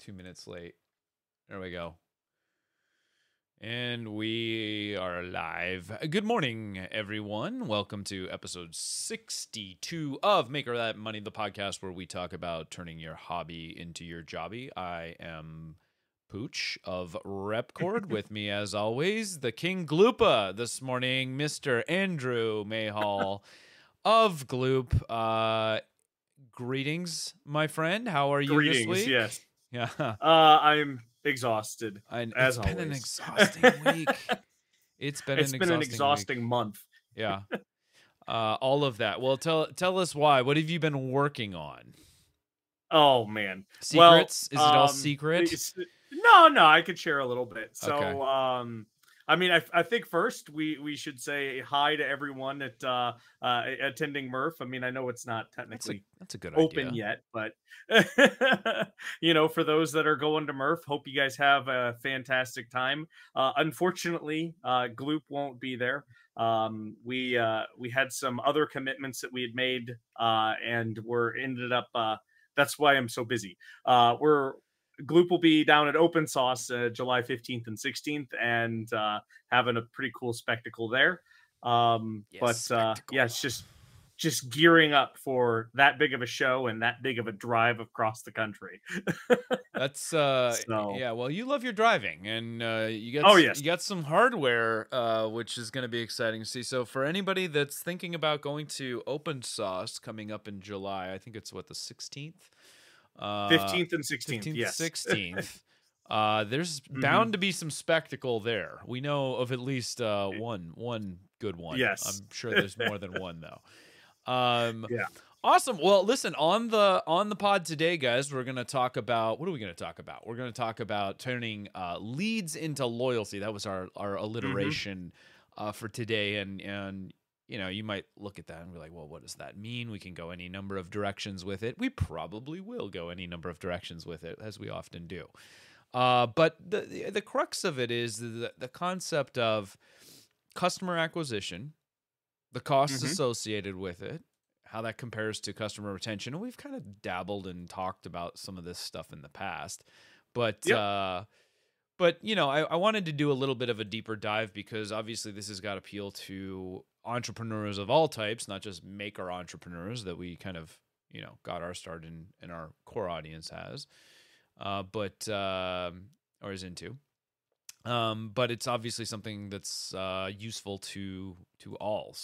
2 minutes late. There we go. And we are live. Good morning, everyone. Welcome to episode 62 of Maker That Money, the podcast where we talk about turning your hobby into your jobby. I am Pooch of Repkord. With me, as always, the King Gloopa this morning, Mr. Andrew Mayhall of Gloop. Greetings, my friend. How are you this week? Yes. Yeah. I'm exhausted. It's always been an exhausting week. It's been an exhausting month. Yeah. All of that. Well, tell us why. What have you been working on? Oh man. Secrets? Well, is it all secret? No, I could share a little bit. So, okay. I mean, I think first we should say hi to everyone at attending Murph. I mean, I know it's not technically open yet, but you know, for those that are going to Murph, hope you guys have a fantastic time. Unfortunately, Gloop won't be there. We had some other commitments that we had made, and that's why I'm so busy. Gloop will be down at Open Sauce July 15th and 16th and having a pretty cool spectacle there. It's just gearing up for that big of a show and that big of a drive across the country. That's yeah. Well, you love your driving, and you got some hardware, which is going to be exciting to see. So for anybody that's thinking about going to Open Sauce coming up in July, I think it's the 16th. 15th and 16th, 15th, yes. 16th. There's bound to be some spectacle there. We know of at least one good one. Yes. I'm sure there's more than one though. Yeah. Awesome. Well, listen, on the pod today, guys, we're going to talk about, what are we going to talk about? We're going to talk about turning leads into loyalty. That was our alliteration for today, and you know, you might look at that and be like, well, what does that mean? We can go any number of directions with it. We probably will go any number of directions with it, as we often do. But the crux of it is the concept of customer acquisition, the costs associated with it, how that compares to customer retention. And we've kind of dabbled and talked about some of this stuff in the past. But but you know, I wanted to do a little bit of a deeper dive because obviously this has got appeal to entrepreneurs of all types, not just maker entrepreneurs that we kind of, you know, got our start in and our core audience has, or is into. But it's obviously something that's useful to all.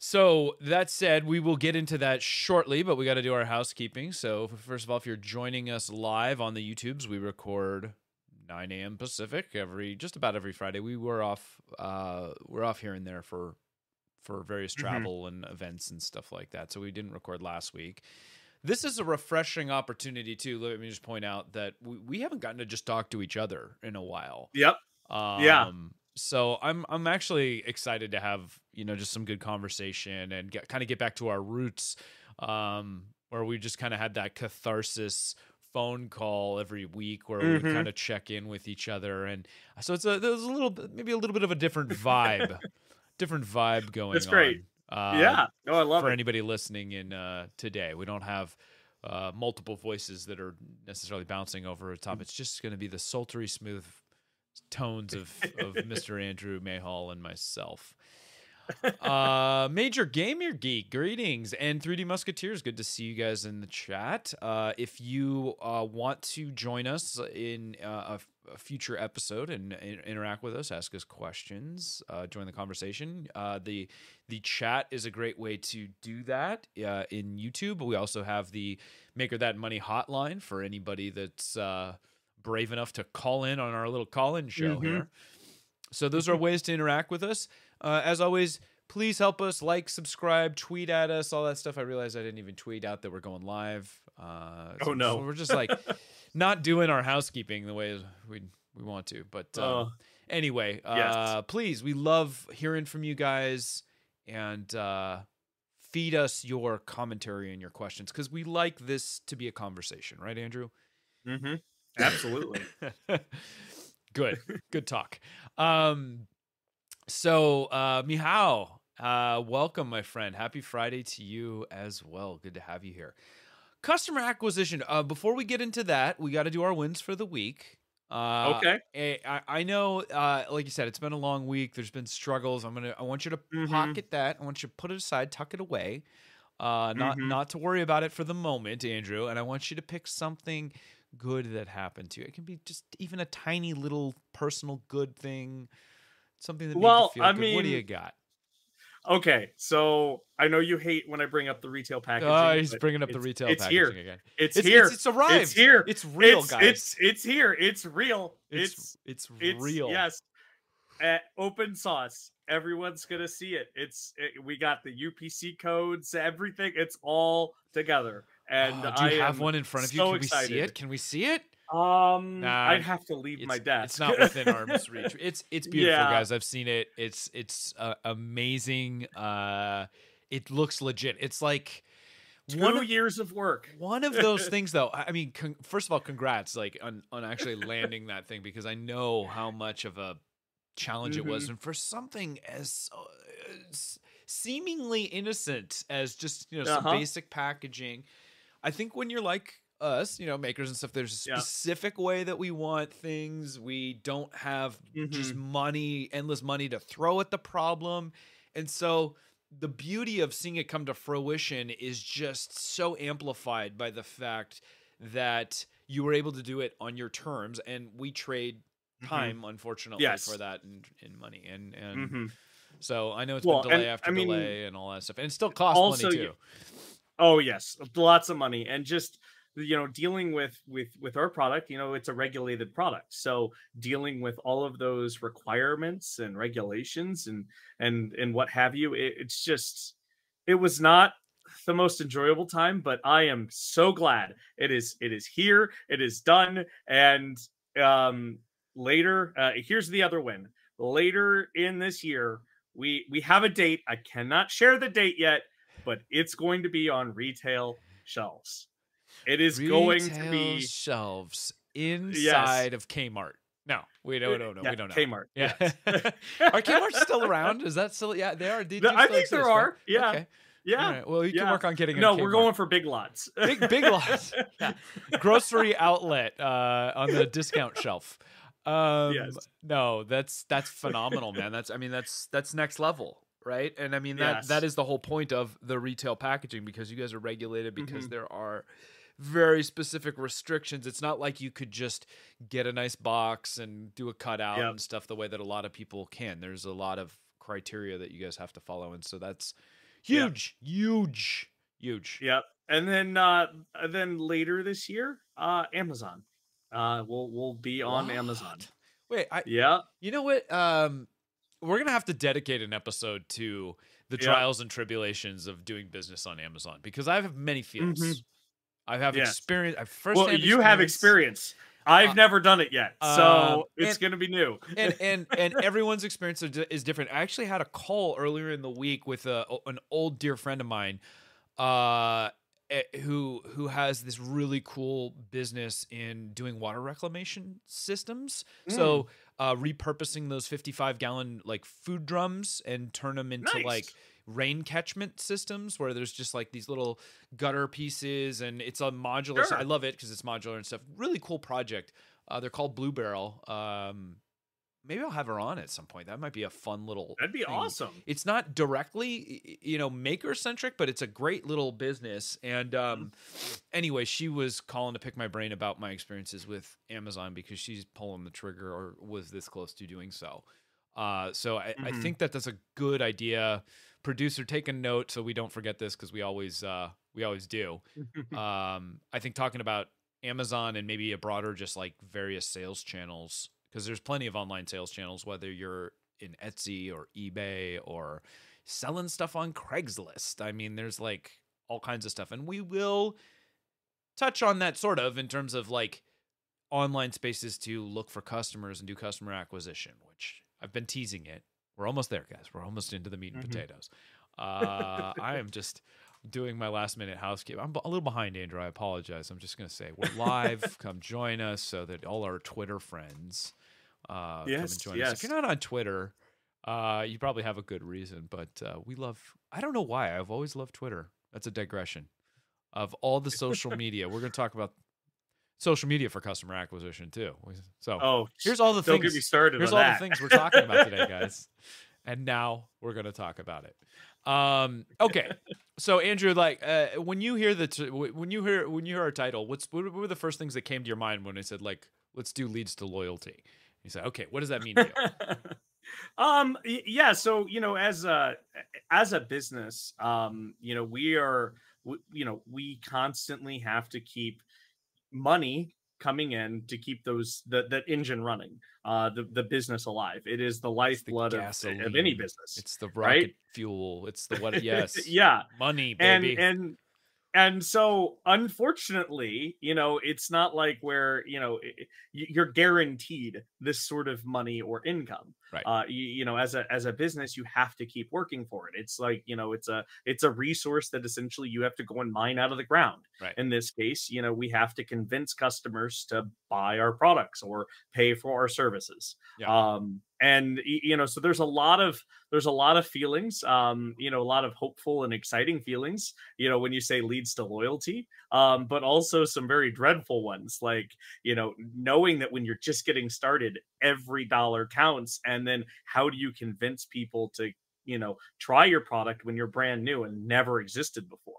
So that said, we will get into that shortly, but we got to do our housekeeping. So first of all, if you're joining us live on the YouTubes, we record 9 a.m. Pacific just about every Friday. We're off here and there for various travel and events and stuff like that. So we didn't record last week. This is a refreshing opportunity too. Let me just point out that we haven't gotten to just talk to each other in a while. Yep. Yeah. So I'm actually excited to have, you know, just some good conversation and kind of get back to our roots, where we just kind of had that catharsis phone call every week where we kind of check in with each other, and so there's a little bit of a different vibe going on. That's great. I love it. For anybody listening in today, we don't have multiple voices that are necessarily bouncing over a top. It's just going to be the sultry, smooth tones of Mr. Andrew Mayhall and myself. Major Gamer Geek, greetings, and 3D Musketeers, good to see you guys in the chat. If you want to join us in a future episode and interact with us, ask us questions, join the conversation, the chat is a great way to do that in YouTube. We also have the Maker That Money hotline for anybody that's brave enough to call in on our little call-in show here. So those are ways to interact with us. As always, please help us, like, subscribe, tweet at us, all that stuff. I realized I didn't even tweet out that we're going live. So, so we're just like not doing our housekeeping the way we want to. But anyway, please, we love hearing from you guys, and feed us your commentary and your questions, because we like this to be a conversation. Right, Andrew? Absolutely. Good talk. So, Mihao, welcome, my friend. Happy Friday to you as well. Good to have you here. Customer acquisition. Before we get into that, we got to do our wins for the week. Okay. I know, like you said, it's been a long week. There's been struggles. I want you to pocket that. I want you to put it aside, tuck it away. Not to worry about it for the moment, Andrew. And I want you to pick something good that happened to you. It can be just even a tiny little personal good thing, something that made you feel good. What do you got? Okay, so I know you hate when I bring up the retail packaging. He's bringing up the retail packaging again. It's here. It's arrived. It's here. It's real, guys. It's here. It's real. It's real. Yes. At Open Sauce. Everyone's going to see it. We got the UPC codes, everything. It's all together. And do you have one in front of you? Can we see it? Can we see it? Nah, I'd have to leave my desk. It's not within arm's reach. It's beautiful, guys. I've seen it. It's amazing. It looks legit. It's like 2 years of work. One of those things, though. I mean, first of all, congrats, on actually landing that thing, because I know how much of a challenge it was, and for something as seemingly innocent as just some basic packaging. I think when you're like us, makers and stuff, there's a specific way that we want things. We don't have just endless money to throw at the problem, and so the beauty of seeing it come to fruition is just so amplified by the fact that you were able to do it on your terms, and we trade time, unfortunately, for that and money, and so I know it's been delay after delay and all that stuff, and it still costs money too. Oh yes, lots of money, and just dealing with our product, it's a regulated product, so dealing with all of those requirements and regulations and what have you, it was not the most enjoyable time, but I am so glad it is here, it is done, and later, here's the other win. Later in this year, we have a date. I cannot share the date yet, but it's going to be on retail shelves. It is going to be shelves inside of Kmart. No, we don't know. Kmart. Yeah. Yes. Are Kmart's still around? Is that still? Yeah, they are. I think there are. Yeah. Okay. Yeah. All right. Well, you can work on getting. No, we're going for Big Lots. Big Lots. Yeah. Grocery Outlet on the discount shelf. Yes. No, that's phenomenal, man. That's next level, right? And I mean, that is the whole point of the retail packaging, because you guys are regulated, because there are very specific restrictions. It's not like you could just get a nice box and do a cutout and stuff the way that a lot of people can. There's a lot of criteria that you guys have to follow. And so that's huge, huge. Yep. And then later this year, Amazon. We'll be on Amazon. Wait, you know what? We're gonna have to dedicate an episode to the trials and tribulations of doing business on Amazon, because I have many feels. I have experience. You have experience. I've never done it yet, so it's gonna be new. and everyone's experience is different. I actually had a call earlier in the week with an old dear friend of mine, who has this really cool business in doing water reclamation systems. So repurposing those 55-gallon food drums and turn them into rain catchment systems, where there's just these little gutter pieces, and it's a modular. So I love it because it's modular and stuff. Really cool project. They're called Blue Barrel. Maybe I'll have her on at some point. That might be a fun little That'd be thing. Awesome. It's not directly, maker-centric, but it's a great little business. And anyway, she was calling to pick my brain about my experiences with Amazon, because she's pulling the trigger or was this close to doing so. I think that's a good idea. Producer, take a note so we don't forget this, because we always do. I think talking about Amazon and maybe a broader various sales channels, because there's plenty of online sales channels, whether you're in Etsy or eBay or selling stuff on Craigslist. I mean, there's all kinds of stuff. And we will touch on that sort of in terms of online spaces to look for customers and do customer acquisition, which I've been teasing it. We're almost there, guys. We're almost into the meat and potatoes. I am just doing my last minute housekeeping. I'm a little behind, Andrew. I apologize. I'm just going to say we're live. Come join us so that all our Twitter friends come and join us. If you're not on Twitter, you probably have a good reason, but we love, I don't know why. I've always loved Twitter. That's a digression. of all the social media. We're going to talk about social media for customer acquisition too. So here's all the things. Don't get me started. Here's all the things we're talking about today, guys. And now we're going to talk about it. Okay. So Andrew, like when you hear the, when you hear our title, what were the first things that came to your mind when I said like, let's do leads to loyalty? You said, okay, what does that mean to you? Yeah. So, you know, as a business, you know, we constantly have to keep money coming in to keep those, that engine running, the business alive. It is the lifeblood of any business. It's the rocket fuel. It's the what? Yes. Yeah. Money, baby. And so unfortunately, you know, it's not like where, you know, you're guaranteed this sort of money or income, right? You know, as a business, you have to keep working for it. It's like, you know, it's a resource that essentially you have to go and mine out of the ground. Right. In this case, you know, we have to convince customers to buy our products or pay for our services. Yeah. And, you know, so there's a lot of feelings, you know, a lot of hopeful and exciting feelings, you know, when you say leads to loyalty, but also some very dreadful ones, like, you know, knowing that when you're just getting started, every dollar counts. And then how do you convince people to, you know, try your product when you're brand new and never existed before?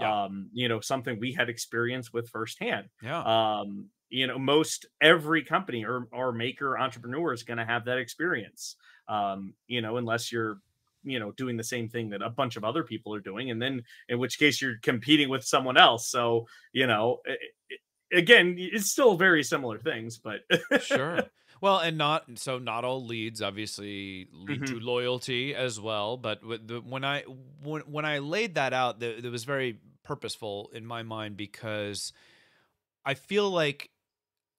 Yeah. You know, something we had experience with firsthand. Yeah. You know, most every company or maker entrepreneur is going to have that experience, you know, unless you're, you know, doing the same thing that a bunch of other people are doing. And then in which case you're competing with someone else. So, you know, again, it's still very similar things, but sure. Well, and not all leads obviously lead mm-hmm. to loyalty as well. But when I laid that out, that was very purposeful in my mind, because I feel like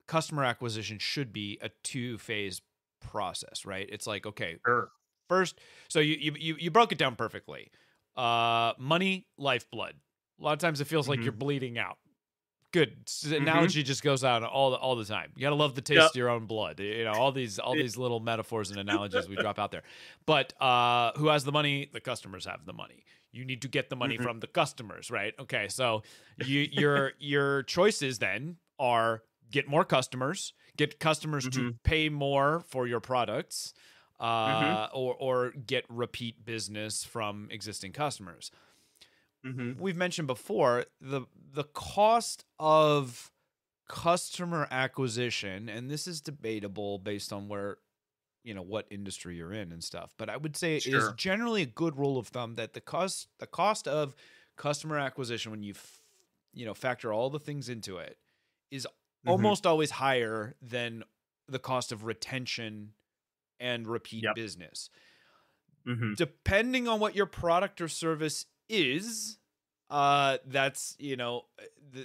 customer acquisition should be a two-phase process, right? It's like, okay, sure. First, so you broke it down perfectly. Money, lifeblood. A lot of times it feels mm-hmm. like you're bleeding out. Good. Mm-hmm. Analogy just goes out all the time. You got to love the taste yep. of your own blood. You know, all these little metaphors and analogies we drop out there. But who has the money? The customers have the money. You need to get the money mm-hmm. from the customers, right? Okay, so your choices then are get more customers, get customers mm-hmm. to pay more for your products, mm-hmm. or get repeat business from existing customers. Mm-hmm. We've mentioned before the cost of customer acquisition, and this is debatable based on where, you know, what industry you're in and stuff. But I would say it is generally a good rule of thumb that the cost of customer acquisition, when you factor all the things into it, is mm-hmm. almost always higher than the cost of retention and repeat yep. business. Mm-hmm. Depending on what your product or service is, that's, you know,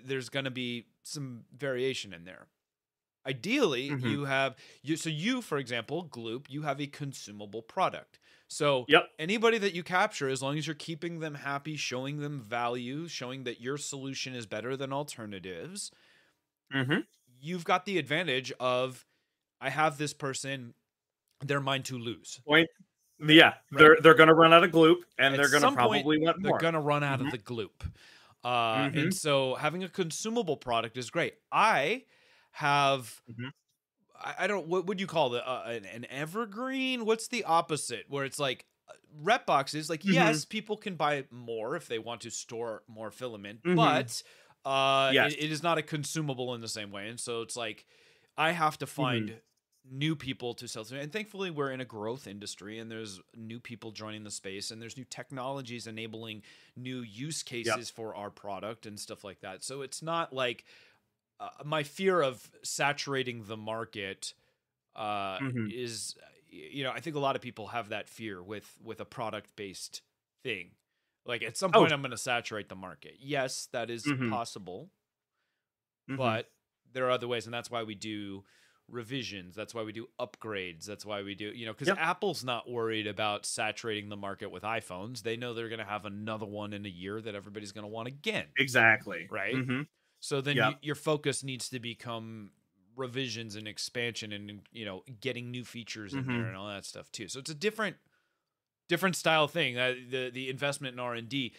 there's going to be some variation in there. Ideally, mm-hmm. you, for example, Gloop, you have a consumable product. So yep. anybody that you capture, as long as you're keeping them happy, showing them value, showing that your solution is better than alternatives, mm-hmm. you've got the advantage of, I have this person, they're mine to lose. Point. Yeah, right. They're going to run out of Gloop, and they're going to probably want more. They're going to run out mm-hmm. of the Gloop. Mm-hmm. And so having a consumable product is great. I have mm-hmm. I don't, what would you call it, an evergreen? What's the opposite, where it's like rep boxes? Like mm-hmm. yes, people can buy more if they want to store more filament, mm-hmm. but yes. it is not a consumable in the same way. And so it's like I have to find mm-hmm. new people to sell to. And thankfully we're in a growth industry, and there's new people joining the space, and there's new technologies enabling new use cases yep. for our product and stuff like that. So it's not like my fear of saturating the market mm-hmm. is, you know, I think a lot of people have that fear with a product-based thing. Like at some point I'm going to saturate the market. Yes, that is mm-hmm. possible, mm-hmm. but there are other ways. And that's why we do revisions. That's why we do upgrades. That's why we do, you know, because yep. Apple's not worried about saturating the market with iPhones. They know they're going to have another one in a year that everybody's going to want again. Exactly. Right. Mm-hmm. So then yep. your focus needs to become revisions and expansion, and, you know, getting new features in mm-hmm. there and all that stuff too. So it's a different style thing. The investment in R&D,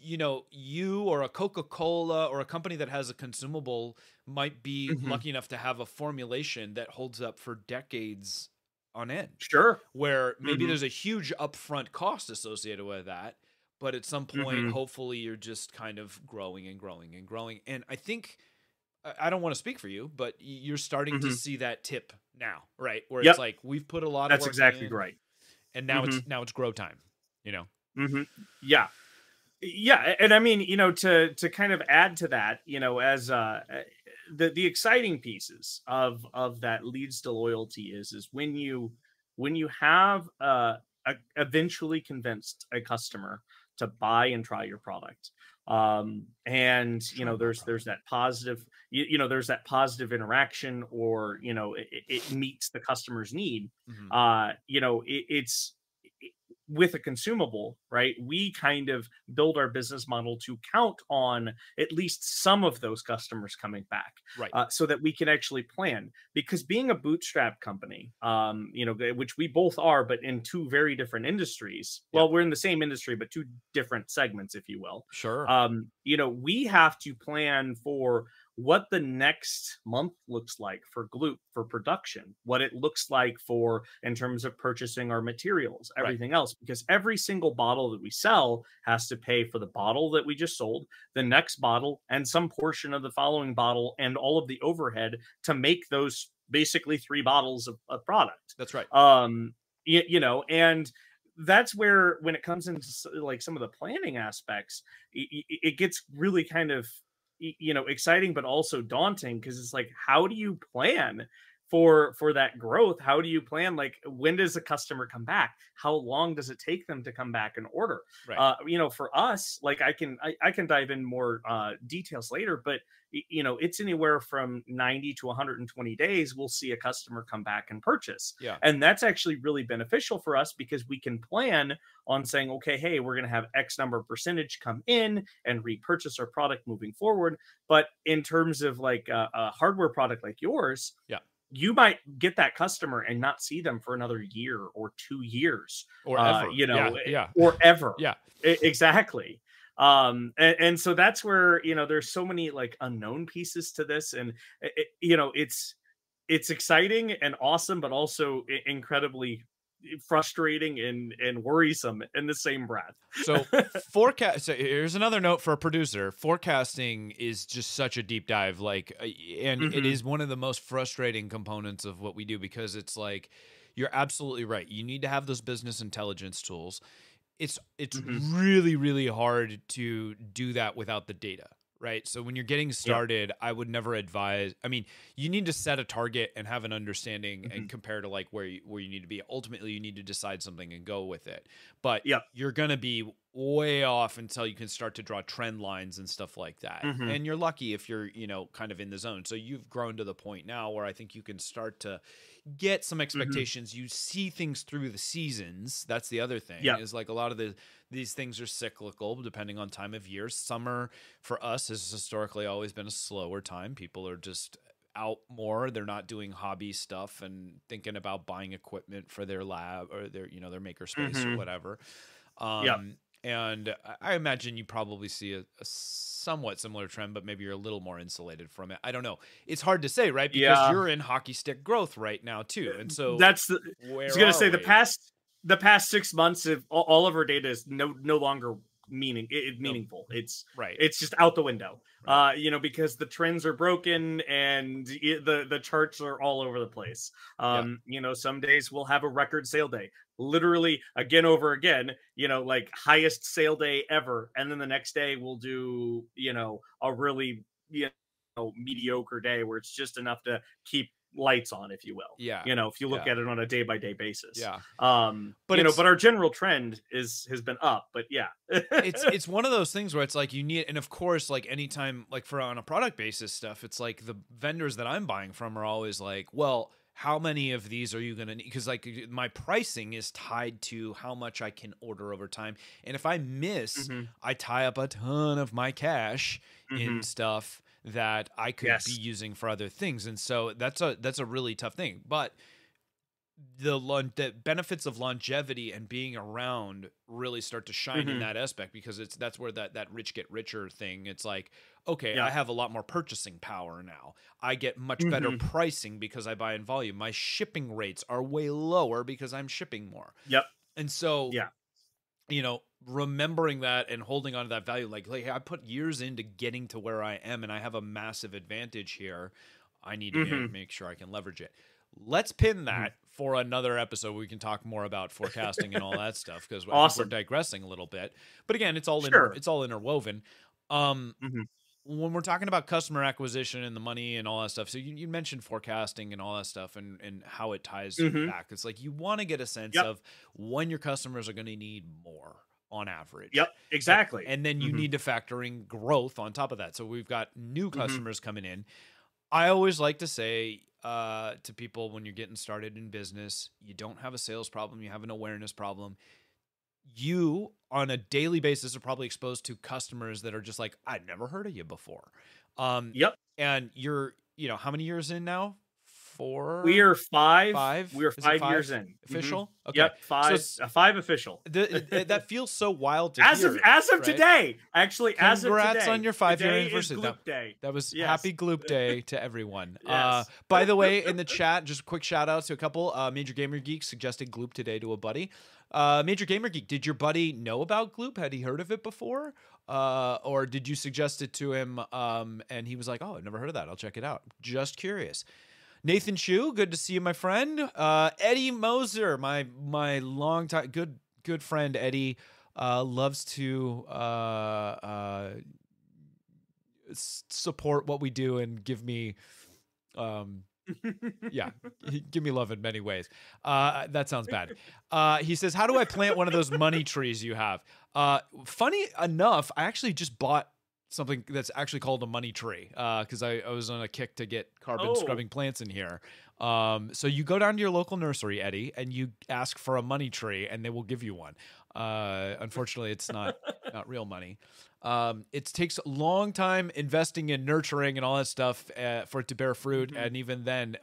you know, you or a Coca-Cola or a company that has a consumable might be lucky enough to have a formulation that holds up for decades on end. Sure. Where maybe there's a huge upfront cost associated with that, but at some point, hopefully you're just kind of growing and growing and growing. And I think, I don't want to speak for you, but you're starting to see that tip now, right? Where it's like, we've put a lot of work in, right. And now it's grow time, you know? Yeah. Yeah. And I mean, you know, to kind of add to that, you know, as the exciting pieces of that leads to loyalty is when you have eventually convinced a customer to buy and try your product. And you know, there's that positive, there's that positive interaction, or, you know, it meets the customer's need. You know, it's with a consumable, right? We kind of build our business model to count on at least some of those customers coming back, right? So that we can actually plan, because being a bootstrap company, you know, which we both are, but in two very different industries. Yep. Well, we're in the same industry, but two different segments, if you will. Sure. You know, we have to plan for what the next month looks like for Gloop, for production, what it looks like for, in terms of purchasing our materials, everything else, because every single bottle that we sell has to pay for the bottle that we just sold, the next bottle, and some portion of the following bottle, and all of the overhead to make those basically 3 bottles of product. That's right. You know, and that's where, when it comes into like some of the planning aspects, it gets really kind of, you know, exciting, but also daunting, because it's like, how do you plan for that growth? How do you plan? Like, when does a customer come back? How long does it take them to come back and order? Right. You know, for us, like I can dive in more details later, but you know, it's anywhere from 90 to 120 days. We'll see a customer come back and purchase. Yeah. And that's actually really beneficial for us, because we can plan on saying, okay, hey, we're going to have X number of percentage come in and repurchase our product moving forward. But in terms of like a hardware product like yours, yeah, you might get that customer and not see them for another year or 2 years, or ever. You know, or ever. Yeah, exactly. And so that's where, you know, there's so many like unknown pieces to this, and it, you know, it's exciting and awesome, but also incredibly frustrating and worrisome in the same breath. So so here's another note for a producer. Forecasting is just such a deep dive, like, and it is one of the most frustrating components of what we do, because it's like, you're absolutely right. You need to have those business intelligence tools. It's really, really hard to do that without the data, right? So when you're getting started, I would never advise, I mean, you need to set a target and have an understanding and compare to like where you need to be. Ultimately, you need to decide something and go with it. But you're going to be way off until you can start to draw trend lines and stuff like that. And you're lucky if you're, you know, kind of in the zone. So you've grown to the point now where I think you can start to get some expectations. You see things through the seasons. That's the other thing is like, a lot of these things are cyclical depending on time of year. Summer for us has historically always been a slower time. People are just out more. They're not doing hobby stuff and thinking about buying equipment for their lab or their, you know, their maker space or whatever. And I imagine you probably see a somewhat similar trend, but maybe you're a little more insulated from it. I don't know. It's hard to say, right? Because you're in hockey stick growth right now too. And so that's I was going to say the past 6 months of all of our data is no longer meaningful. It's right. It's just out the window, right. You know, because the trends are broken and the charts are all over the place. You know, some days we'll have a record sale day, literally over again, you know, like highest sale day ever. And then the next day we'll do, you know, a really, you know, mediocre day where it's just enough to keep lights on, if you will. Yeah. You know, if you look at it on a day by day basis. Yeah. But you know, but our general trend has been up, but yeah. it's one of those things where it's like you need, and of course, like anytime, like for on a product basis stuff, it's like the vendors that I'm buying from are always like, well, how many of these are you going to need? Because like my pricing is tied to how much I can order over time. And if I miss, I tie up a ton of my cash in stuff that I could be using for other things. And so that's a really tough thing. But the benefits of longevity and being around really start to shine in that aspect, because that's where that rich get richer thing. It's like, okay, I have a lot more purchasing power now. I get much better pricing because I buy in volume. My shipping rates are way lower because I'm shipping more. Yep. And so, you know, remembering that and holding on to that value, like, hey, I put years into getting to where I am and I have a massive advantage here. I need to make sure I can leverage it. Let's pin that for another episode. We can talk more about forecasting and all that stuff, because we're digressing a little bit. But again, it's all it's all interwoven. When we're talking about customer acquisition and the money and all that stuff, so you mentioned forecasting and all that stuff and how it ties back. It's like you want to get a sense of when your customers are going to need more on average. Yep, exactly. And then you need to factor in growth on top of that. So we've got new customers coming in. I always like to say to people, when you're getting started in business, you don't have a sales problem, you have an awareness problem. You, on a daily basis, are probably exposed to customers that are just like, I'd never heard of you before. And you're, you know, how many years in now? We are five years in. Official? Okay. Yep, five official. That feels so wild to as hear. As of today, actually, as of today. Congrats on your five-year anniversary. That was happy Gloop Day to everyone. Yes. By the way, in the chat, just quick shout-out to a couple. Major Gamer Geek suggested Gloop today to a buddy. Major Gamer Geek, did your buddy know about Gloop? Had he heard of it before? Or did you suggest it to him and he was like, oh, I've never heard of that. I'll check it out. Just curious. Nathan Chu, good to see you, my friend. Eddie Moser, my long time good friend Eddie, loves to support what we do and give me, give me love in many ways. That sounds bad. He says, "How do I plant one of those money trees you have?" Funny enough, I actually just bought something that's actually called a money tree, because I was on a kick to get carbon scrubbing plants in here. So you go down to your local nursery, Eddie, and you ask for a money tree, and they will give you one. Unfortunately, it's not real money. It takes a long time investing in nurturing and all that stuff for it to bear fruit, and even then,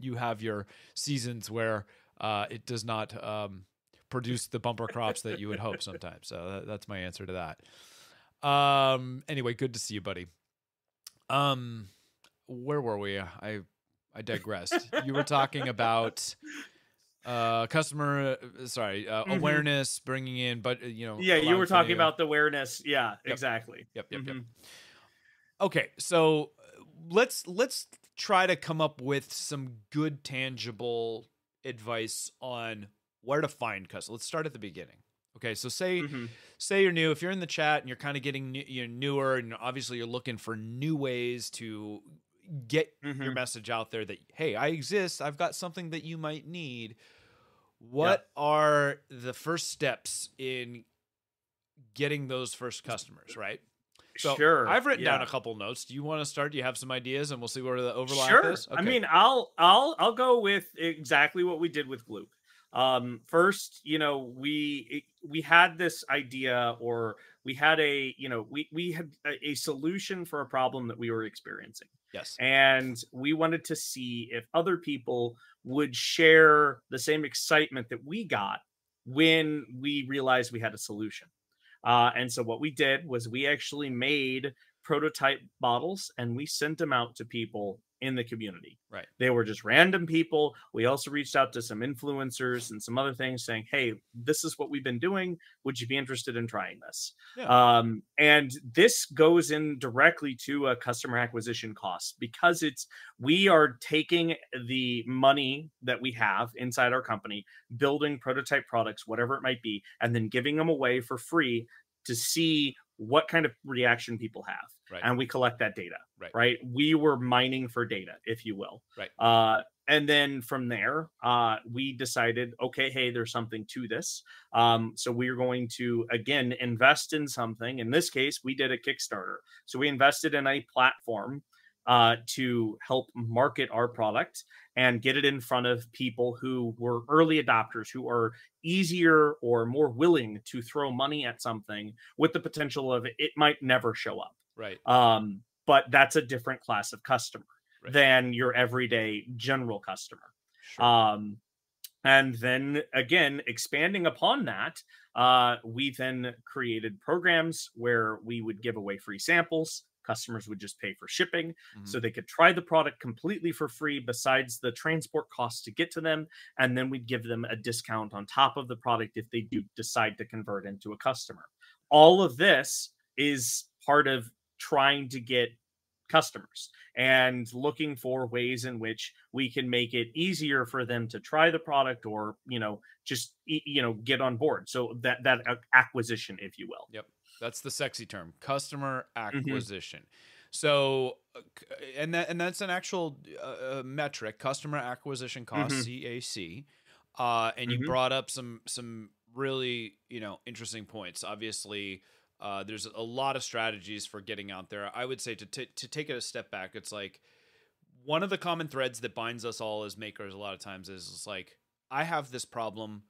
you have your seasons where it does not produce the bumper crops that you would hope sometimes. So that's my answer to that. Anyway, good to see you, buddy. Where were we? I digressed. You were talking about awareness, bringing in, but you know, you were talking about the awareness. Yeah, yep. Exactly. Yep. Okay. So let's try to come up with some good tangible advice on where to find customers. Let's start at the beginning. Okay, so say you're new. If you're in the chat and you're kind of getting newer, and obviously you're looking for new ways to get your message out there that, hey, I exist. I've got something that you might need. What are the first steps in getting those first customers, right? So I've written down a couple notes. Do you want to start? Do you have some ideas, and we'll see where the overlap is? Okay. I mean, I'll go with exactly what we did with Gloop. First, you know, we had this idea, or we had we had a solution for a problem that we were experiencing. Yes. And we wanted to see if other people would share the same excitement that we got when we realized we had a solution. And so what we did was we actually made prototype bottles and we sent them out to people in the community. Right. They were just random people. We also reached out to some influencers and some other things saying, hey, this is what we've been doing. Would you be interested in trying this? Yeah. And this goes in directly to a customer acquisition cost, because we are taking the money that we have inside our company, building prototype products, whatever it might be, and then giving them away for free to see what kind of reaction people have. Right. And we collect that data, right? We were mining for data, if you will. Right. And then from there, we decided, okay, hey, there's something to this. So we're going to, again, invest in something. In this case, we did a Kickstarter. So we invested in a platform to help market our product and get it in front of people who were early adopters, who are easier or more willing to throw money at something with the potential of it might never show up. Right. But that's a different class of customer than your everyday general customer. Sure. And then again, expanding upon that, we then created programs where we would give away free samples. Customers would just pay for shipping, so they could try the product completely for free besides the transport costs to get to them. And then we'd give them a discount on top of the product if they do decide to convert into a customer. All of this is part of trying to get customers and looking for ways in which we can make it easier for them to try the product or, you know, just, you know, get on board. So that acquisition, if you will. Yep. That's the sexy term, customer acquisition. So, and that's an actual metric, customer acquisition cost, CAC. And you brought up some really, you know, interesting points. Obviously, there's a lot of strategies for getting out there. I would say to take it a step back, it's like one of the common threads that binds us all as makers a lot of times is it's like, I have this problem.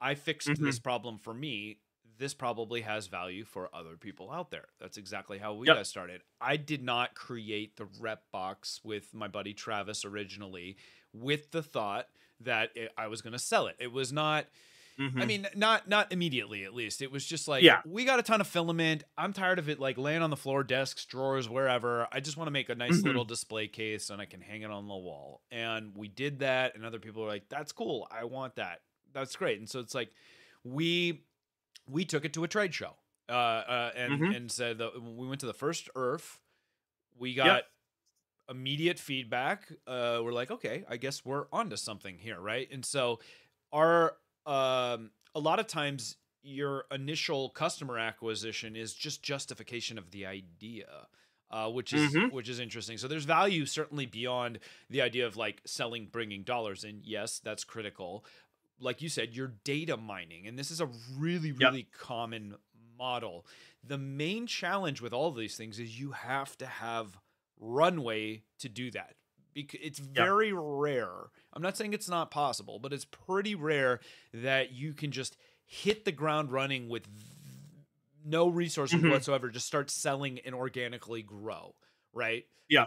I fixed this problem for me. This probably has value for other people out there. That's exactly how we got started. I did not create the rep box with my buddy Travis originally with the thought that I was going to sell it. It was not, I mean, not immediately, at least. It was just like, we got a ton of filament. I'm tired of it, like laying on the floor, desks, drawers, wherever. I just want to make a nice little display case and I can hang it on the wall. And we did that. And other people were like, that's cool. I want that. That's great. And so it's like, we took it to a trade show and said that we went to the first IRF. We got immediate feedback. We're like, okay, I guess we're onto something here, right? And so our a lot of times your initial customer acquisition is just justification of the idea, which is interesting. So there's value certainly beyond the idea of like selling, bringing dollars in. Yes, that's critical. Like you said, your data mining, and this is a really, really common model. The main challenge with all of these things is you have to have runway to do that. It's very rare. I'm not saying it's not possible, but it's pretty rare that you can just hit the ground running with no resources whatsoever, just start selling and organically grow, right? Yeah.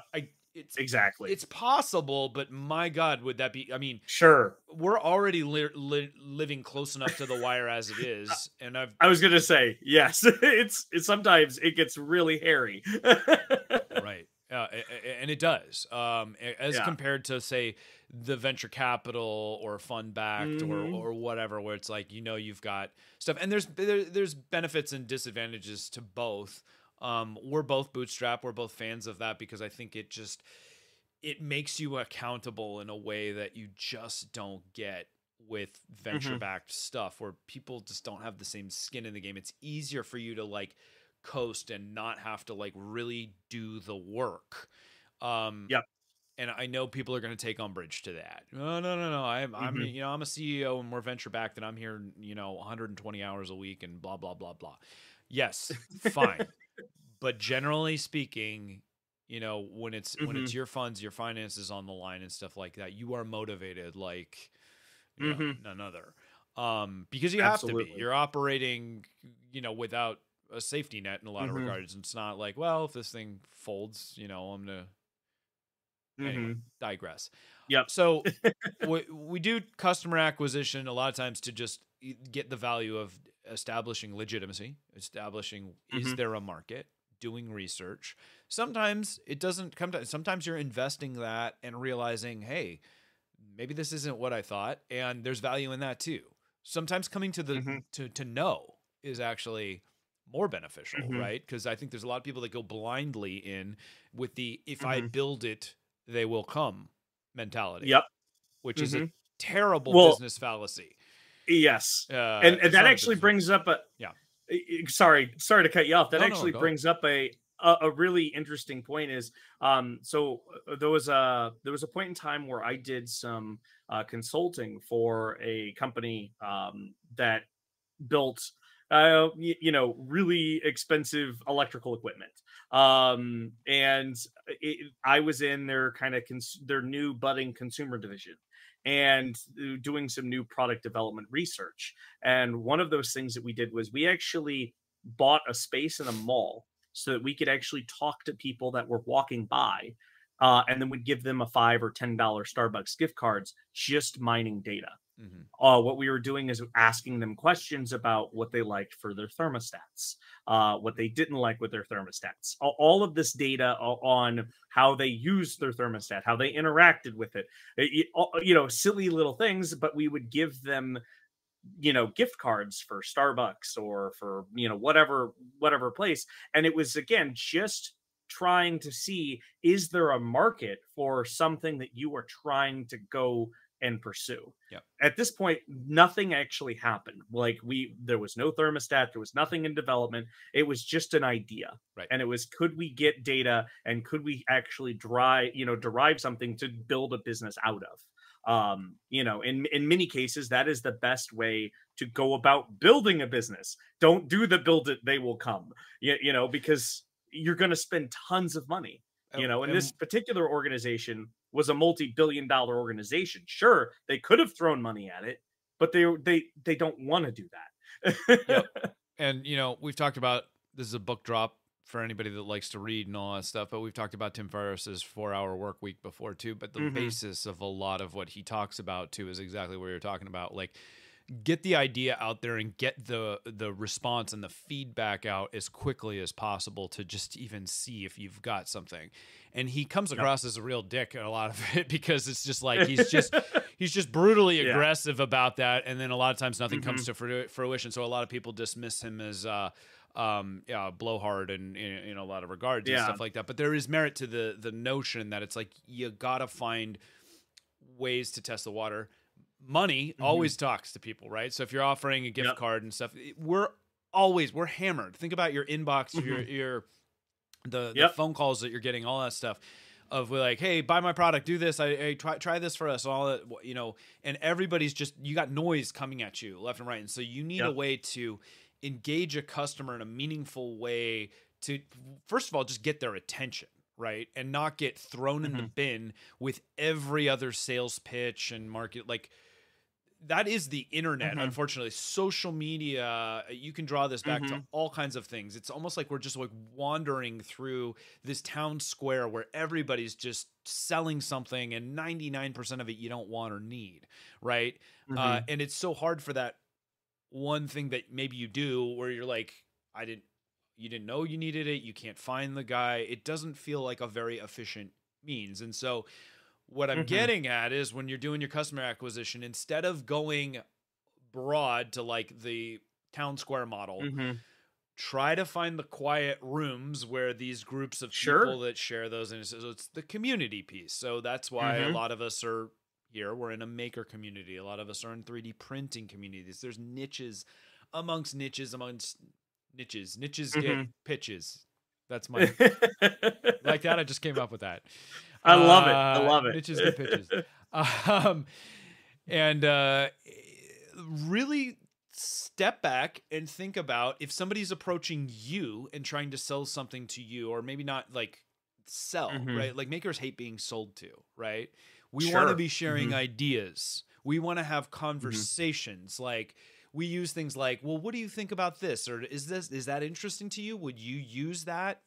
It's possible, but my God, would that be? I mean, sure, we're already living close enough to the wire as it is, and I was gonna say yes. It's sometimes it gets really hairy, right? And it does, as compared to say the venture capital or fund backed or whatever, where it's like, you know, you've got stuff, and there's benefits and disadvantages to both. We're both bootstrap. We're both fans of that because I think it makes you accountable in a way that you just don't get with venture backed stuff where people just don't have the same skin in the game. It's easier for you to like coast and not have to like really do the work. And I know people are going to take umbrage to that. No. I'm you know, I'm a CEO and we're venture backed and I'm here, you know, 120 hours a week and blah, blah, blah, blah. Yes. Fine. But generally speaking, you know, when it's your funds, your finances on the line and stuff like that, you are motivated like none other, because you have to be. You're operating, you know, without a safety net in a lot of regards. It's not like, well, if this thing folds, you know, I'm gonna anyway, digress. Yeah. So we do customer acquisition a lot of times to just get the value of establishing legitimacy, is there a market, doing research. Sometimes it doesn't come to, sometimes you're investing that and realizing, hey, maybe this isn't what I thought. And there's value in that too. Sometimes coming to the, to know is actually more beneficial, right? Cause I think there's a lot of people that go blindly in with the, if I build it, they will come mentality, which is a terrible business fallacy. Yes. And that actually brings up a, sorry to cut you off. That actually brings up a really interesting point is, so there was a point in time where I did some, consulting for a company, that built, really expensive electrical equipment. And I was in their kind of their new budding consumer division and doing some new product development research. And one of those things that we did was we actually bought a space in a mall so that we could actually talk to people that were walking by. And then we'd give them a $5 or $10 Starbucks gift cards, just mining data. Mm-hmm. What we were doing is asking them questions about what they liked for their thermostats, what they didn't like with their thermostats, all of this data on how they used their thermostat, how they interacted with it, you know, silly little things. But we would give them, you know, gift cards for Starbucks or for, you know, whatever place. And it was, again, just trying to see, is there a market for something that you are trying to go and pursue? Yep. At this point, nothing actually happened. Like, there was no thermostat, there was nothing in development. It was just an idea. Right. And it was, could we get data and could we actually derive something to build a business out of? You know, in many cases, that is the best way to go about building a business. Don't do the build it, they will come, you know, because you're going to spend tons of money, you know, and this particular organization was a multi-billion-dollar organization. Sure, they could have thrown money at it, but they don't want to do that. Yep. And, you know, we've talked about, this is a book drop for anybody that likes to read and all that stuff, but we've talked about Tim Ferriss's 4-Hour Workweek before too, but the basis of a lot of what he talks about too is exactly what you're talking about. Like, get the idea out there and get the response and the feedback out as quickly as possible to just even see if you've got something. And he comes across as a real dick in a lot of it, because it's just like, he's just brutally aggressive about that. And then a lot of times nothing comes to fruition. So a lot of people dismiss him as, blowhard and in a lot of regards and stuff like that. But there is merit to the notion that it's like, you gotta find ways to test the water. Money always talks to people, right? So if you're offering a gift card and stuff, we're hammered. Think about your inbox, your phone calls that you're getting, all that stuff. Of like, hey, buy my product, do this, I try this for us, and all that, you know. And everybody's just, you got noise coming at you left and right, and so you need a way to engage a customer in a meaningful way to, first of all, just get their attention, right? And not get thrown in the bin with every other sales pitch and market. Like, that is the internet, unfortunately. Social media, you can draw this back to all kinds of things. It's almost like we're just like wandering through this town square where everybody's just selling something and 99% of it you don't want or need, right? And it's so hard for that one thing that maybe you do where you're like, you didn't know you needed it. You can't find the guy. It doesn't feel like a very efficient means. And so what I'm getting at is, when you're doing your customer acquisition, instead of going broad to like the town square model, try to find the quiet rooms where these groups of people that share those. And it's the community piece. So that's why a lot of us are here. We're in a maker community. A lot of us are in 3D printing communities. There's niches amongst niches amongst niches. Niches get pitches. That's my like that. I just came up with that. I love it. I love it. Niches get pitches. Really step back and think about, if somebody's approaching you and trying to sell something to you, or maybe not like sell, right? Like, makers hate being sold to, right? We want to be sharing ideas. We want to have conversations. Like, we use things like, well, what do you think about this? Or is that interesting to you? Would you use that?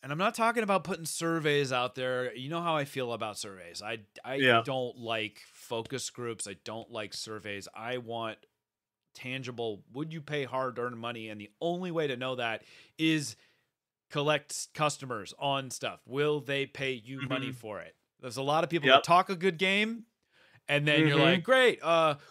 And I'm not talking about putting surveys out there. You know how I feel about surveys. I don't like focus groups. I don't like surveys. I want tangible, would you pay hard-earned money? And the only way to know that is collect customers on stuff. Will they pay you money for it? There's a lot of people that talk a good game, and then you're like, great,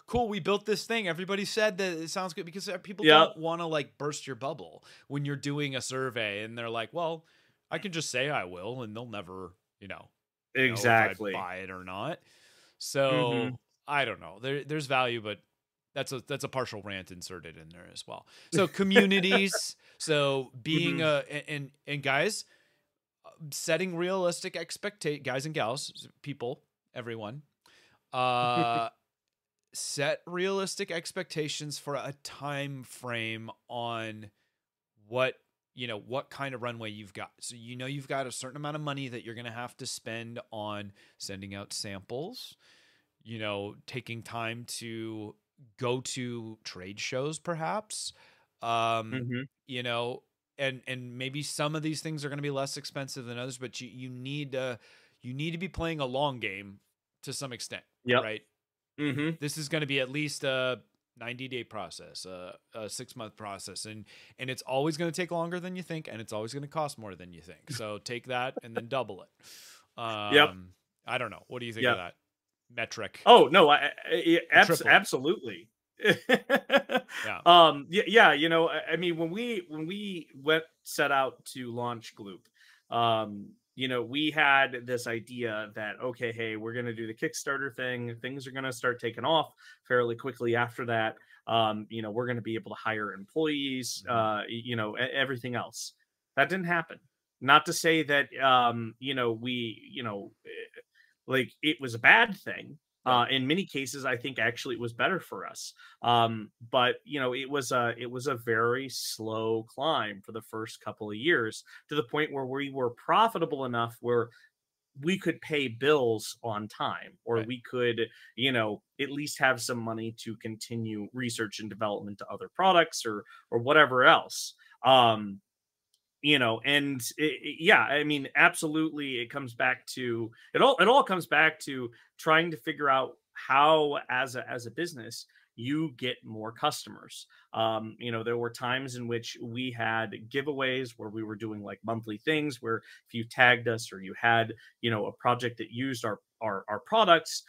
cool, we built this thing. Everybody said that it sounds good, because people don't want to like burst your bubble when you're doing a survey, and they're like, well, I can just say I will, and they'll never, you know, know if I'd buy it or not. So I don't know. There's value, but that's a partial rant inserted in there as well. So communities, so being and guys, setting realistic expectations, guys and gals, people, everyone, set realistic expectations for a time frame on what kind of runway you've got. So, you know, you've got a certain amount of money that you're going to have to spend on sending out samples, you know, taking time to go to trade shows, perhaps, you know, and maybe some of these things are going to be less expensive than others, but you need to be playing a long game to some extent, right? Mm-hmm. This is going to be at least a 90-day process, a 6-month process, and it's always going to take longer than you think, and it's always going to cost more than you think. So take that and then double it. Yep. I don't know. What do you think of that metric? Oh no, absolutely. Yeah. Yeah. You know, I mean, when we set out to launch Gloop, you know, we had this idea that, okay, hey, we're going to do the Kickstarter thing. Things are going to start taking off fairly quickly after that. You know, we're going to be able to hire employees, you know, everything else. That didn't happen. Not to say that, you know, it was a bad thing. In many cases, I think actually it was better for us. But, you know, it was a very slow climb for the first couple of years, to the point where we were profitable enough where we could pay bills on time, or right. we could, you know, at least have some money to continue research and development to other products or whatever else. You know, and yeah, I mean, absolutely. It comes back to it all comes back to trying to figure out how, as a business, you get more customers. You know, there were times in which we had giveaways where we were doing like monthly things where if you tagged us or you had, you know, a project that used our products,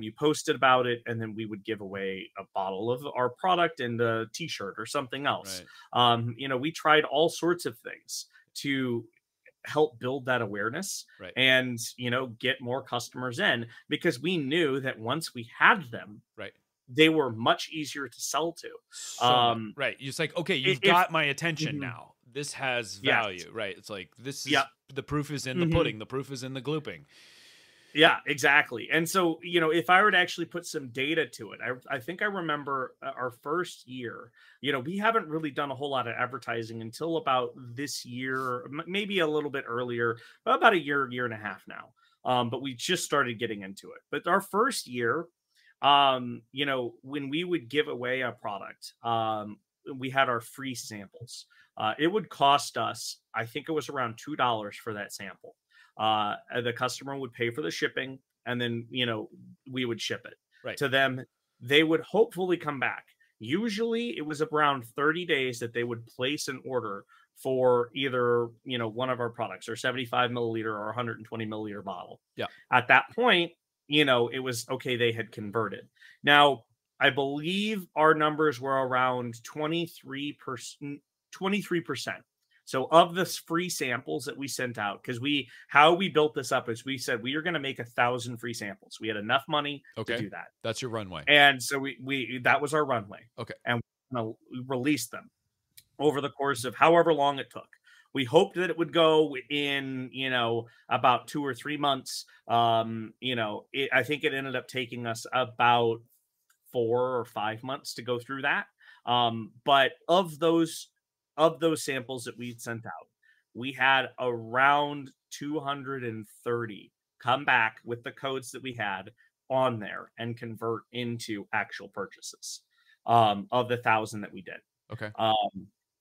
you posted about it, and then we would give away a bottle of our product and a t-shirt or something else. Right. You know, we tried all sorts of things to help build that awareness, right. and, you know, get more customers in, because we knew that once we had them, right. they were much easier to sell to. So, right. It's like, okay, you've got my attention mm-hmm. now. This has value, yeah. right? It's like, this is, yeah. the proof is in the mm-hmm. pudding. The proof is in the glooping. Yeah, exactly. And so, you know, if I were to actually put some data to it, I think I remember our first year, you know, we haven't really done a whole lot of advertising until about this year, maybe a little bit earlier, about a year and a half now. But we just started getting into it. But our first year, you know, when we would give away a product, we had our free samples. It would cost us, I think it was around $2 for that sample. The customer would pay for the shipping, and then, you know, we would ship it right. to them. They would hopefully come back. Usually it was around 30 days that they would place an order for either, you know, one of our products, or 75 milliliter or 120 milliliter bottle. Yeah. At that point, you know, it was okay. They had converted. Now, I believe our numbers were around 23%. So of the free samples that we sent out, because how we built this up is we said we are going to make 1,000 free samples. We had enough money to do that. That's your runway. And so that was our runway. Okay. And we released them over the course of however long it took. We hoped that it would go in, you know, about 2 or 3 months. You know, I think it ended up taking us about 4 or 5 months to go through that. But of those samples that we'd sent out, we had around 230 come back with the codes that we had on there and convert into actual purchases, of the 1,000 that we did. Okay.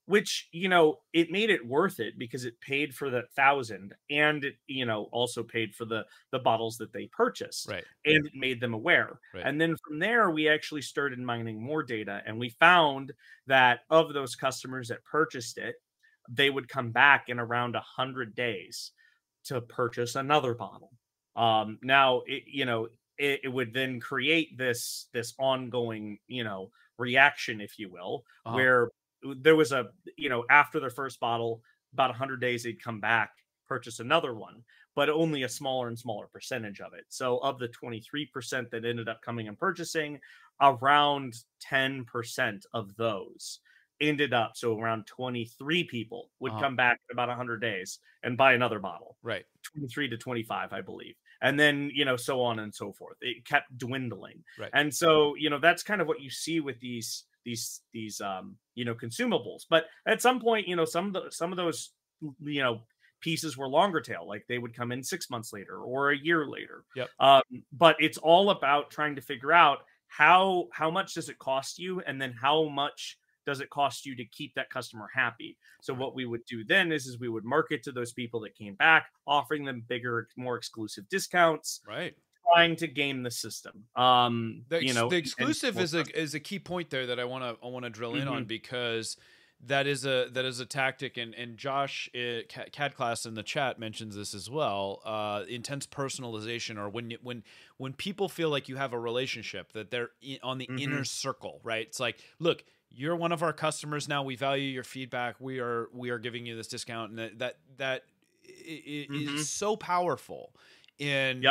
Which, you know, it made it worth it, because it paid for the 1,000, and it, you know, also paid for the bottles that they purchased, right. and it made them aware. Right. And then from there, we actually started mining more data, and we found that of those customers that purchased it, they would come back in around 100 days to purchase another bottle. Now, it would then create this ongoing, you know, reaction, if you will, uh-huh. where there was a, you know, after their first bottle, about 100 days, they'd come back, purchase another one, but only a smaller and smaller percentage of it. So of the 23% that ended up coming and purchasing, around 10% of those ended up. So around 23 people would come back in about 100 days and buy another bottle. Right. 23 to 25, I believe. And then, you know, so on and so forth. It kept dwindling. Right. And so, you know, that's kind of what you see with these you know, consumables. But at some point, you know, some of those, you know, pieces were longer tail, like they would come in 6 months later or a year later. Yep. But it's all about trying to figure out how much does it cost you, and then how much does it cost you to keep that customer happy. So what we would do then is we would market to those people that came back, offering them bigger, more exclusive discounts. Right. trying to game the system. The exclusive is a key point there that I want to drill in on, because that is a tactic, and Josh Cadclass in the chat mentions this as well. Intense personalization, or when people feel like you have a relationship, that they're on the inner circle, right? It's like, look, you're one of our customers now. We value your feedback. We are giving you this discount, and that is so powerful in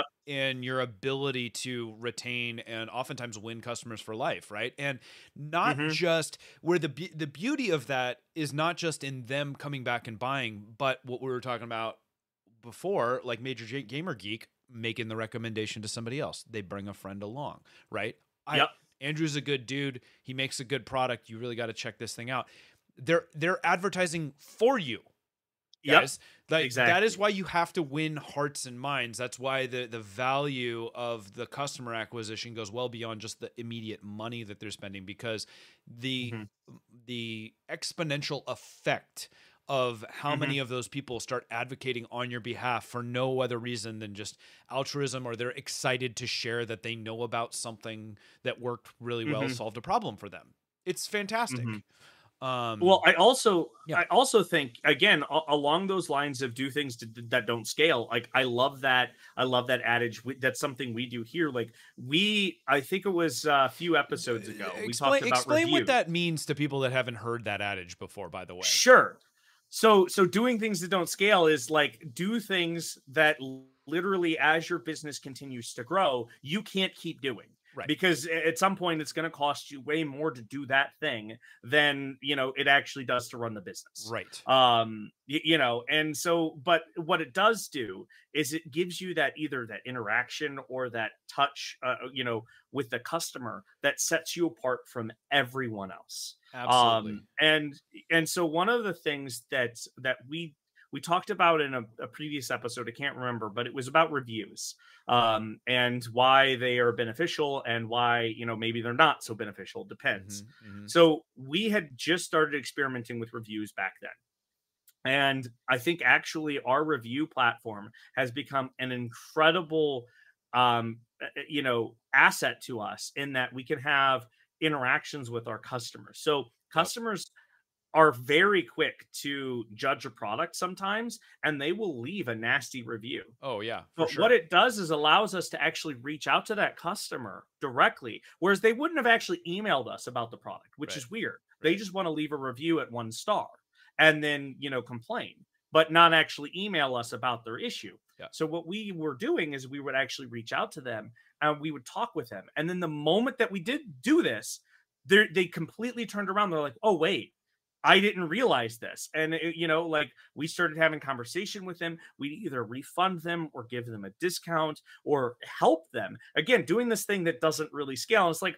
your ability to retain and oftentimes win customers for life, right? And not just where the beauty of that is not just in them coming back and buying, but what we were talking about before, like Major Gamer Geek making the recommendation to somebody else. They bring a friend along, right? Andrew's a good dude. He makes a good product. You really got to check this thing out. They're advertising for you. Yes, exactly. That is why you have to win hearts and minds. That's why the value of the customer acquisition goes well beyond just the immediate money that they're spending, because the exponential effect of how many of those people start advocating on your behalf for no other reason than just altruism, or they're excited to share that they know about something that worked really well, solved a problem for them. It's fantastic. Well, I also think, again, along those lines of do things that don't scale. Like, I love that adage. That's something we do here. Like, I think it was a few episodes ago. Explain what that means to people that haven't heard that adage before, by the way. Sure. So doing things that don't scale is like, do things that literally, as your business continues to grow, you can't keep doing. Right. Because at some point, it's going to cost you way more to do that thing than, it actually does to run the business. Right. But what it does do is it gives you that either that interaction or that touch, with the customer that sets you apart from everyone else. Absolutely. And so one of the things that we talked about in a previous episode, I can't remember, but it was about reviews and why they are beneficial and why, maybe they're not so beneficial. Depends. So we had just started experimenting with reviews back then. And I think actually our review platform has become an incredible, asset to us, in that we can have interactions with our customers. So customers are very quick to judge a product sometimes, and they will leave a nasty review. Oh yeah. But what it does is allows us to actually reach out to that customer directly, whereas they wouldn't have actually emailed us about the product, which is weird. They just want to leave a review at 1 star and then, complain, but not actually email us about their issue. Yeah. So what we were doing is we would actually reach out to them and we would talk with them. And then the moment that we did do this, they completely turned around. They're like, oh wait, I didn't realize this. And, we started having conversation with them. We either refund them or give them a discount or help them. Again, doing this thing that doesn't really scale. It's like,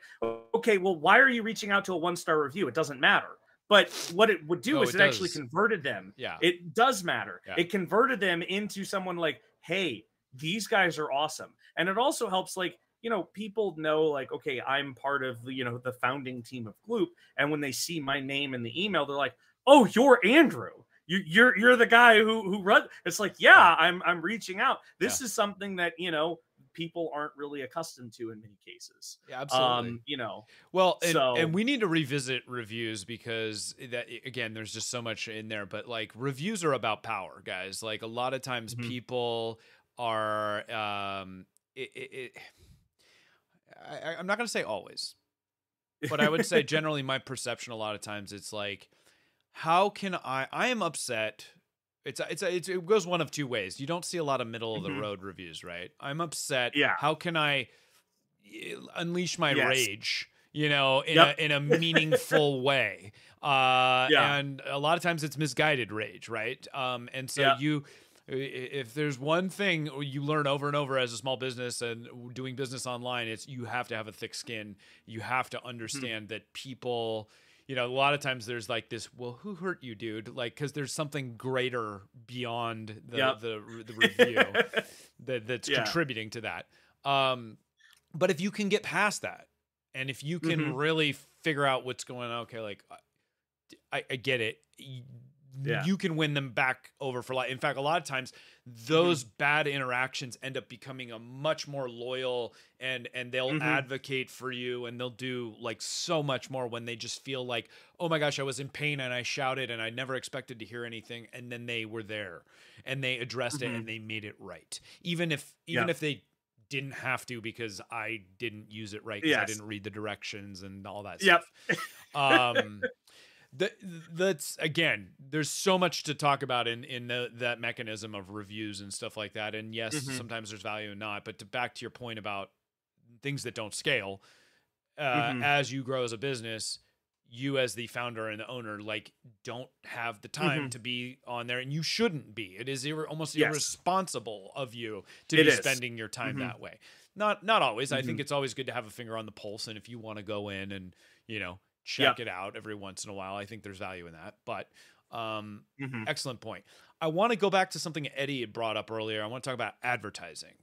okay, well, why are you reaching out to a 1-star review? It doesn't matter. But what it would do is it actually converted them. Yeah. It does matter. Yeah. It converted them into someone like, hey, these guys are awesome. And it also helps, like, people know, like, okay, I'm part of the founding team of Gloop. And when they see my name in the email, they're like, oh, you're Andrew. You're the guy who runs. It's like, yeah, I'm reaching out. This is something that, people aren't really accustomed to in many cases. Yeah, absolutely. Well, and we need to revisit reviews, because that, again, there's just so much in there, but like, reviews are about power, guys. Like, a lot of times people are, I'm not going to say always, but I would say generally my perception a lot of times, it's like, how can I am upset. It goes one of two ways. You don't see a lot of middle of the road reviews, right? I'm upset. Yeah. How can I unleash my rage, in a meaningful way? And a lot of times it's misguided rage. Right. And so if there's one thing you learn over and over as a small business and doing business online, it's you have to have a thick skin. You have to understand that people, a lot of times there's like this, well, who hurt you, dude? Like, cause there's something greater beyond the review that's contributing to that. But if you can get past that, and if you can really figure out what's going on, okay, like I get it. yeah. you can win them back over for life. In fact, a lot of times those mm-hmm. bad interactions end up becoming a much more loyal, and they'll mm-hmm. advocate for you, and they'll do like so much more when they just feel like, oh my gosh, I was in pain and I shouted and I never expected to hear anything. And then they were there and they addressed mm-hmm. it and they made it right. Even if they didn't have to, because I didn't use it right. Because yes. I didn't read the directions and all that yep. stuff. That's again, there's so much to talk about in that mechanism of reviews and stuff like that. And yes, mm-hmm. sometimes there's value and not, but back to your point about things that don't scale, mm-hmm. as you grow as a business, you as the founder and the owner, like, don't have the time mm-hmm. to be on there, and you shouldn't be. It is almost yes. irresponsible of you to be spending your time mm-hmm. that way. Not always. Mm-hmm. I think it's always good to have a finger on the pulse. And if you want to go in and, check yep. it out every once in a while, I think there's value in that. But mm-hmm. excellent point. I want to go back to something Eddie had brought up earlier. I want to talk about advertising.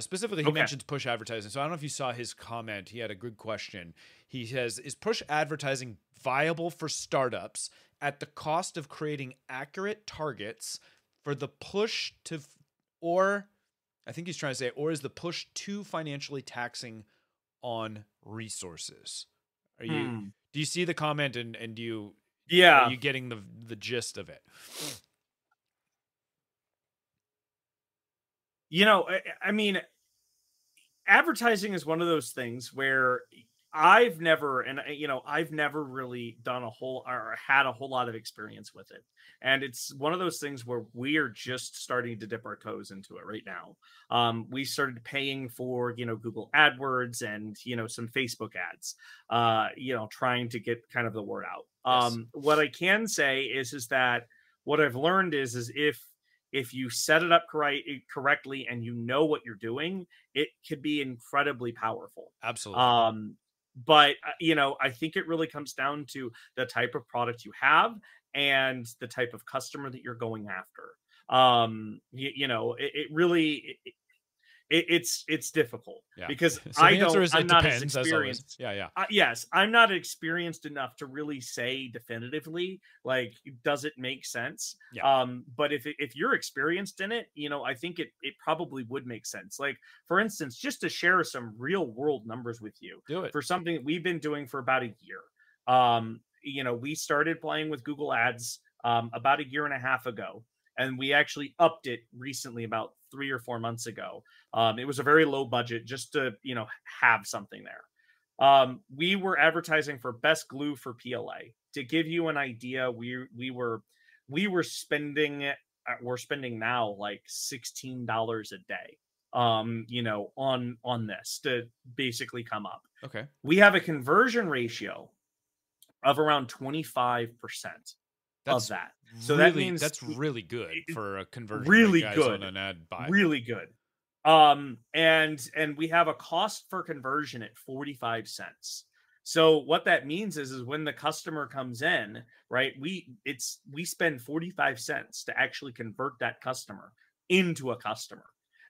Specifically, he mentions push advertising. So I don't know if you saw his comment. He had a good question. He says, is push advertising viable for startups at the cost of creating accurate targets for the push to, or I think he's trying to say, or is the push too financially taxing on resources? Are you, do you see the comment and do you, are you getting the gist of it? I mean, advertising is one of those things where I've never really done had a whole lot of experience with it. And it's one of those things where we are just starting to dip our toes into it right now. We started paying for, Google AdWords and, some Facebook ads, trying to get kind of the word out. Yes. What I can say is that what I've learned is if you set it up correctly and you know what you're doing, it could be incredibly powerful. Absolutely. But, I think it really comes down to the type of product you have and the type of customer that you're going after. It's difficult because I'm not as experienced. I'm not experienced enough to really say definitively, like, does it make sense? Yeah. But if you're experienced in it, I think it probably would make sense. Like, for instance, just to share some real world numbers with you, do it. For something that we've been doing for about a year. We started playing with Google Ads about a year and a half ago. And we actually upped it recently about 3 or 4 months ago. It was a very low budget just to, have something there. We were advertising for Best Glue for PLA. To give you an idea, we're spending now like $16 a day, on this to basically come up. Okay. We have a conversion ratio of around 25%. That means that's really good for a conversion. Really good on an ad buy. Really good. And we have a cost for conversion at 45 cents. So what that means is when the customer comes in, right? We spend 45 cents to actually convert that customer into a customer.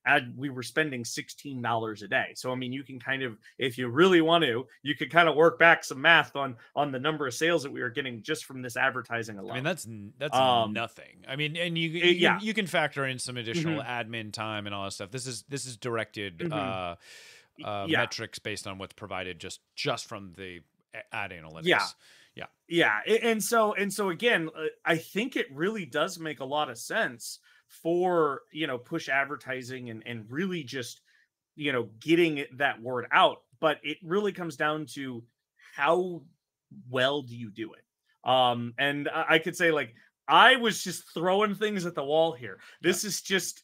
And we were spending $16 a day. So, I mean, you can kind of, if you really want to, you could kind of work back some math on the number of sales that we were getting just from this advertising alone. I mean, that's nothing. I mean, and you can factor in some additional mm-hmm. admin time and all that stuff. This is directed mm-hmm. Metrics based on what's provided just from the ad analytics. Yeah. Yeah. Yeah. And so again, I think it really does make a lot of sense for push advertising and really just getting that word out, but it really comes down to how well do you do it. And I could say, like, I was just throwing things at the wall here. This is just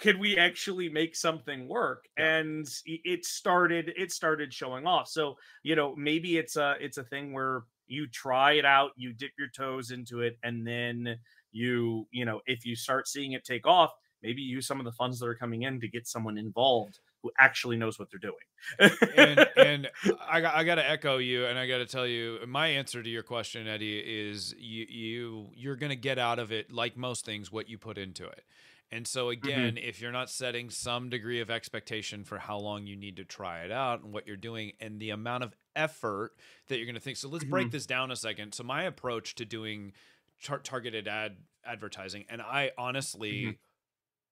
could we actually make something work? Yeah. And it started showing off. So maybe it's a thing where you try it out, you dip your toes into it, and then you if you start seeing it take off, maybe use some of the funds that are coming in to get someone involved who actually knows what they're doing. and I got to echo you, and I got to tell you, my answer to your question, Eddie, is you're going to get out of it, like most things, what you put into it. And so again, mm-hmm. if you're not setting some degree of expectation for how long you need to try it out and what you're doing and the amount of effort that you're going to think. So let's break this down a second. So my approach to doing targeted advertising. And I honestly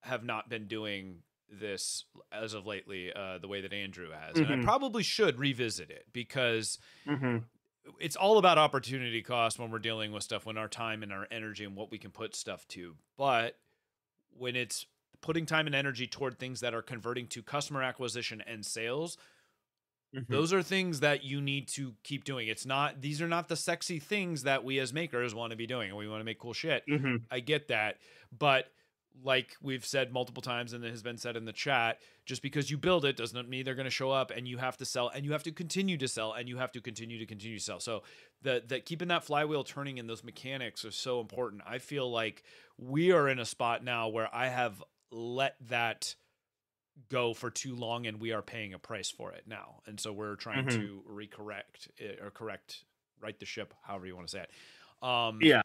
have not been doing this as of lately, the way that Andrew has. And I probably should revisit it, because it's all about opportunity cost when we're dealing with stuff, when our time and our energy and what we can put stuff to. But when it's putting time and energy toward things that are converting to customer acquisition and sales, those are things that you need to keep doing. It's not, these are not the sexy things that we as makers want to be doing, and we want to make cool shit. I get that. But like we've said multiple times, and it has been said in the chat, just because you build it doesn't mean they're going to show up, and you have to sell, and you have to continue to sell, and you have to continue to sell. So the keeping that flywheel turning and those mechanics are so important. I feel like we are in a spot now where I have let that go for too long, and we are paying a price for it now. And so we're trying to recorrect it, or right the ship, however you want to say it. Yeah,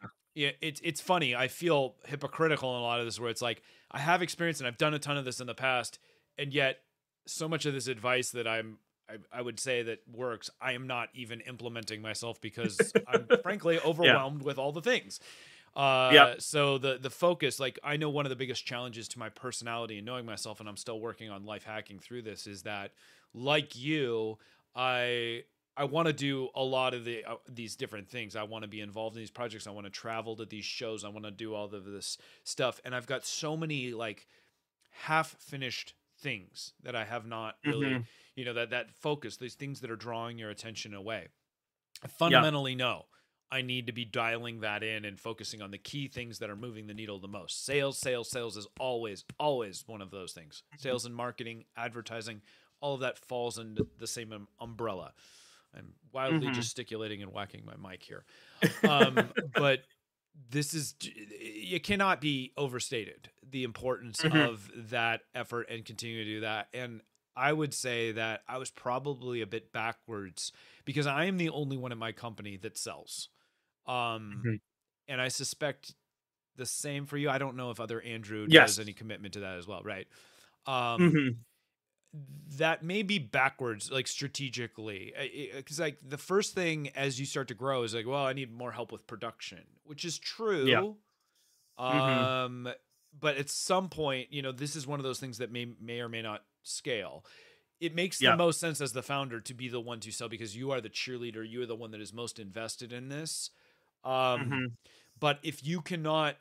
it's funny. I feel hypocritical in a lot of this, where it's like, I have experience and I've done a ton of this in the past, and yet so much of this advice that I would say that works, I am not even implementing myself, because I'm frankly overwhelmed with all the things. So the focus, like, I know one of the biggest challenges to my personality and knowing myself, and I'm still working on life hacking through this, is that, like you, I want to do a lot of these different things. I want to be involved in these projects. I want to travel to these shows. I want to do all of this stuff. And I've got so many like half finished things that I have not really, you know, that focus, these things that are drawing your attention away. I fundamentally know I need to be dialing that in and focusing on the key things that are moving the needle the most. Sales is always one of those things. Sales and marketing, advertising, all of that falls into the same umbrella. I'm wildly gesticulating and whacking my mic here. But this is, it cannot be overstated, the importance of that effort and continue to do that. And I would say that I was probably a bit backwards, because I am the only one in my company that sells. And I suspect the same for you. I don't know if other Andrew does any commitment to that as well. Right. That may be backwards, like strategically, because like the first thing as you start to grow is like, well, I need more help with production, which is true. But at some point, you know, this is one of those things that may or may not scale. It makes the most sense as the founder to be the one to sell, because you are the cheerleader. You are the one that is most invested in this. But if you're not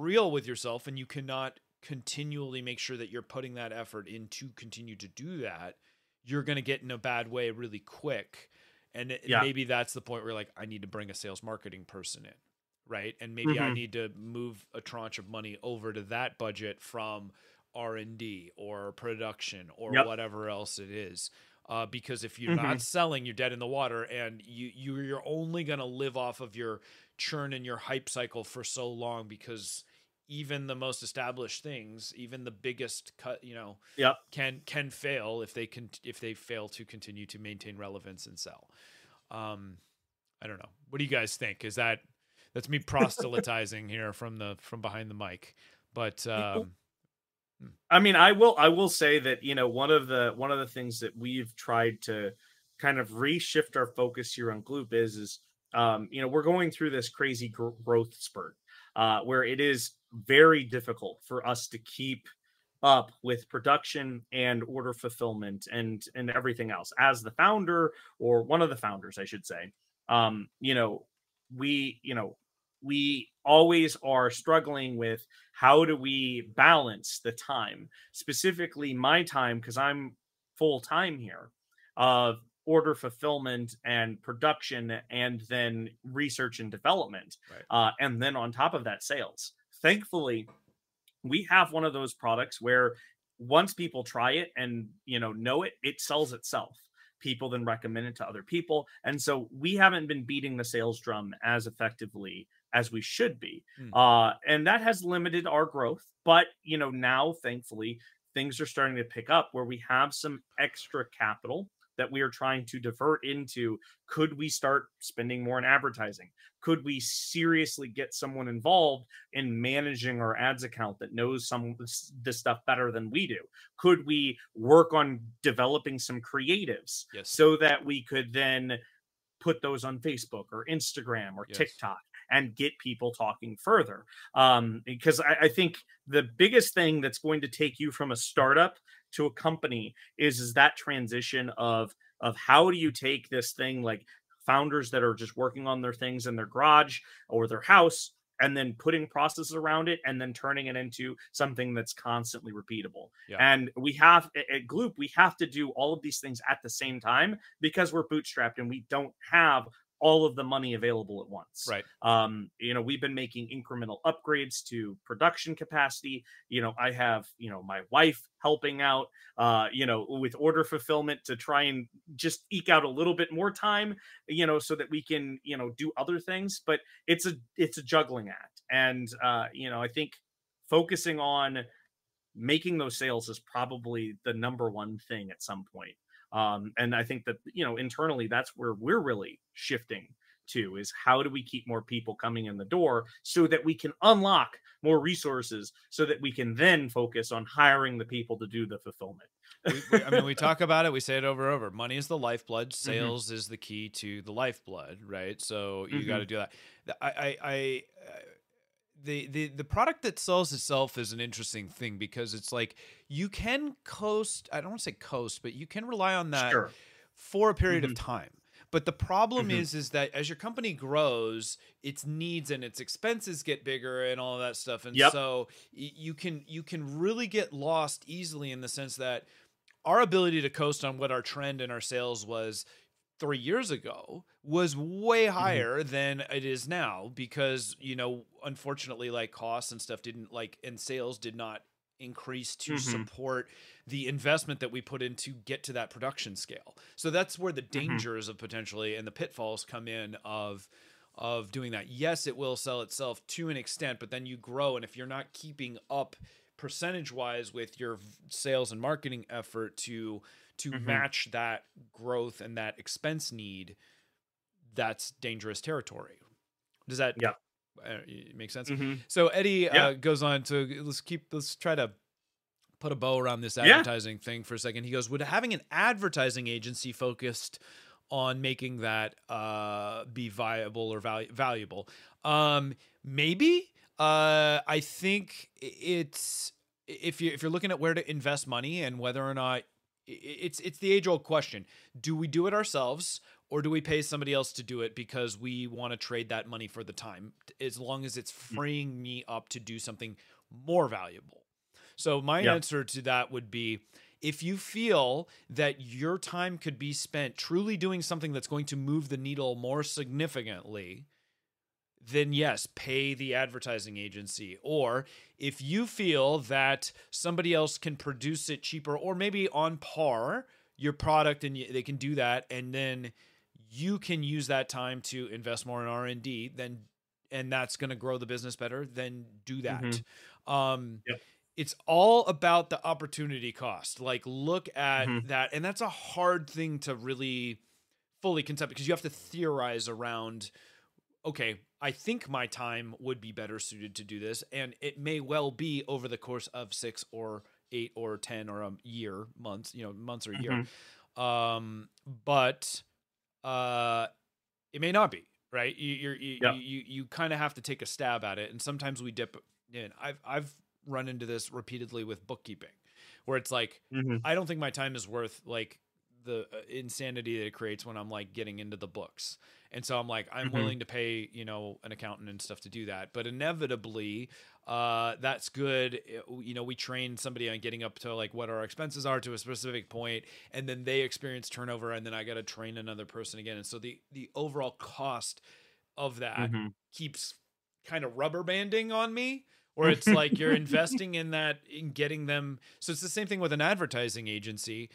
real with yourself, and you cannot continually make sure that you're putting that effort in to continue to do that, you're going to get in a bad way really quick. And maybe that's the point where like, I need to bring a sales marketing person in. Right. And maybe I need to move a tranche of money over to that budget from R&D or production or whatever else it is. Because if you're not selling, you're dead in the water, and you're only going to live off of your churn and your hype cycle for so long, because even the most established things, even the biggest cut, you know, can fail if they fail to continue to maintain relevance and sell. I don't know. What do you guys think? Is that's me proselytizing here from behind the mic, but I mean, I will say that, you know, one of the things that we've tried to kind of reshift our focus here on Gloop is you know, we're going through this crazy growth spurt, where it is very difficult for us to keep up with production and order fulfillment and everything else. As the founder, or one of the founders, I should say, you know, we always are struggling with how do we balance the time, specifically my time, because I'm full time here, of order fulfillment and production, and then research and development. Right. And then on top of that, sales. Thankfully, we have one of those products where once people try it and, you know it, it sells itself. People then recommend it to other people. And so we haven't been beating the sales drum as effectively as we should be. And that has limited our growth. But, you know, now, thankfully, things are starting to pick up where we have some extra capital that we are trying to divert into. Could we start spending more in advertising? Could we seriously get someone involved in managing our ads account that knows some of this stuff better than we do? Could we work on developing some creatives so that we could then put those on Facebook or Instagram or TikTok and get people talking further. Because I think the biggest thing that's going to take you from a startup to a company is that transition of how do you take this thing, like founders that are just working on their things in their garage or their house, and then putting processes around it and then turning it into something that's constantly repeatable. Yeah. And we have at Gloop, we have to do all of these things at the same time because we're bootstrapped and we don't have all of the money available at once. Right. You know, we've been making incremental upgrades to production capacity. You know, I have, you know, my wife helping out, you know, with order fulfillment to try and just eke out a little bit more time, you know, so that we can, you know, do other things, but it's a juggling act. And, you know, I think focusing on making those sales is probably the number one thing at some point. And I think that, you know, internally, that's where we're really shifting to is how do we keep more people coming in the door so that we can unlock more resources so that we can then focus on hiring the people to do the fulfillment. I mean, we talk about it. We say it over and over. Money is the lifeblood. Sales mm-hmm. is the key to the lifeblood. Right. So you mm-hmm. got to do that. The product that sells itself is an interesting thing because it's like you can coast, I don't want to say coast, but you can rely on that sure. for a period mm-hmm. of time. But the problem mm-hmm. is that as your company grows, its needs and its expenses get bigger and all of that stuff. And yep. so you can really get lost easily in the sense that our ability to coast on what our trend and our sales was 3 years ago was way higher mm-hmm. than it is now because, you know, unfortunately, like costs and stuff didn't like, and sales did not increase to mm-hmm. support the investment that we put in to get to that production scale. So that's where the dangers mm-hmm. of potentially and the pitfalls come in of doing that. Yes, it will sell itself to an extent, but then you grow. And if you're not keeping up percentage wise with your sales and marketing effort to mm-hmm. match that growth and that expense need, that's dangerous territory. Does that yeah. Make sense? Mm-hmm. So Eddie yeah. Goes on to let's try to put a bow around this advertising yeah. thing for a second. He goes, would having an advertising agency focused on making that be viable or valuable? Maybe. I think it's if you're looking at where to invest money and whether or not it's the age-old question. Do we do it ourselves or do we pay somebody else to do it because we want to trade that money for the time, as long as it's freeing me up to do something more valuable? So my yep. answer to that would be, if you feel that your time could be spent truly doing something that's going to move the needle more significantly, then yes, pay the advertising agency. Or if you feel that somebody else can produce it cheaper or maybe on par your product and they can do that, and then you can use that time to invest more in R&D, then, and that's going to grow the business better, then do that. Mm-hmm. Yep. It's all about the opportunity cost. Like look at mm-hmm. that. And that's a hard thing to really fully concept because you have to theorize around, okay, I think my time would be better suited to do this. And it may well be over the course of 6 or 8 or 10 or a year, months, you know, months or a year. Mm-hmm. But it may not be, right. You kind of have to take a stab at it. And sometimes we dip in. I've run into this repeatedly with bookkeeping where it's like, mm-hmm. I don't think my time is worth like the insanity that it creates when I'm like getting into the books. And so I'm like, I'm mm-hmm. willing to pay, you know, an accountant and stuff to do that. But inevitably, that's good. You know, we train somebody on getting up to like what our expenses are to a specific point, and then they experience turnover, and then I got to train another person again. And so the overall cost of that mm-hmm. keeps kind of rubber banding on me, where it's like you're investing in that in getting them. So it's the same thing with an advertising agency.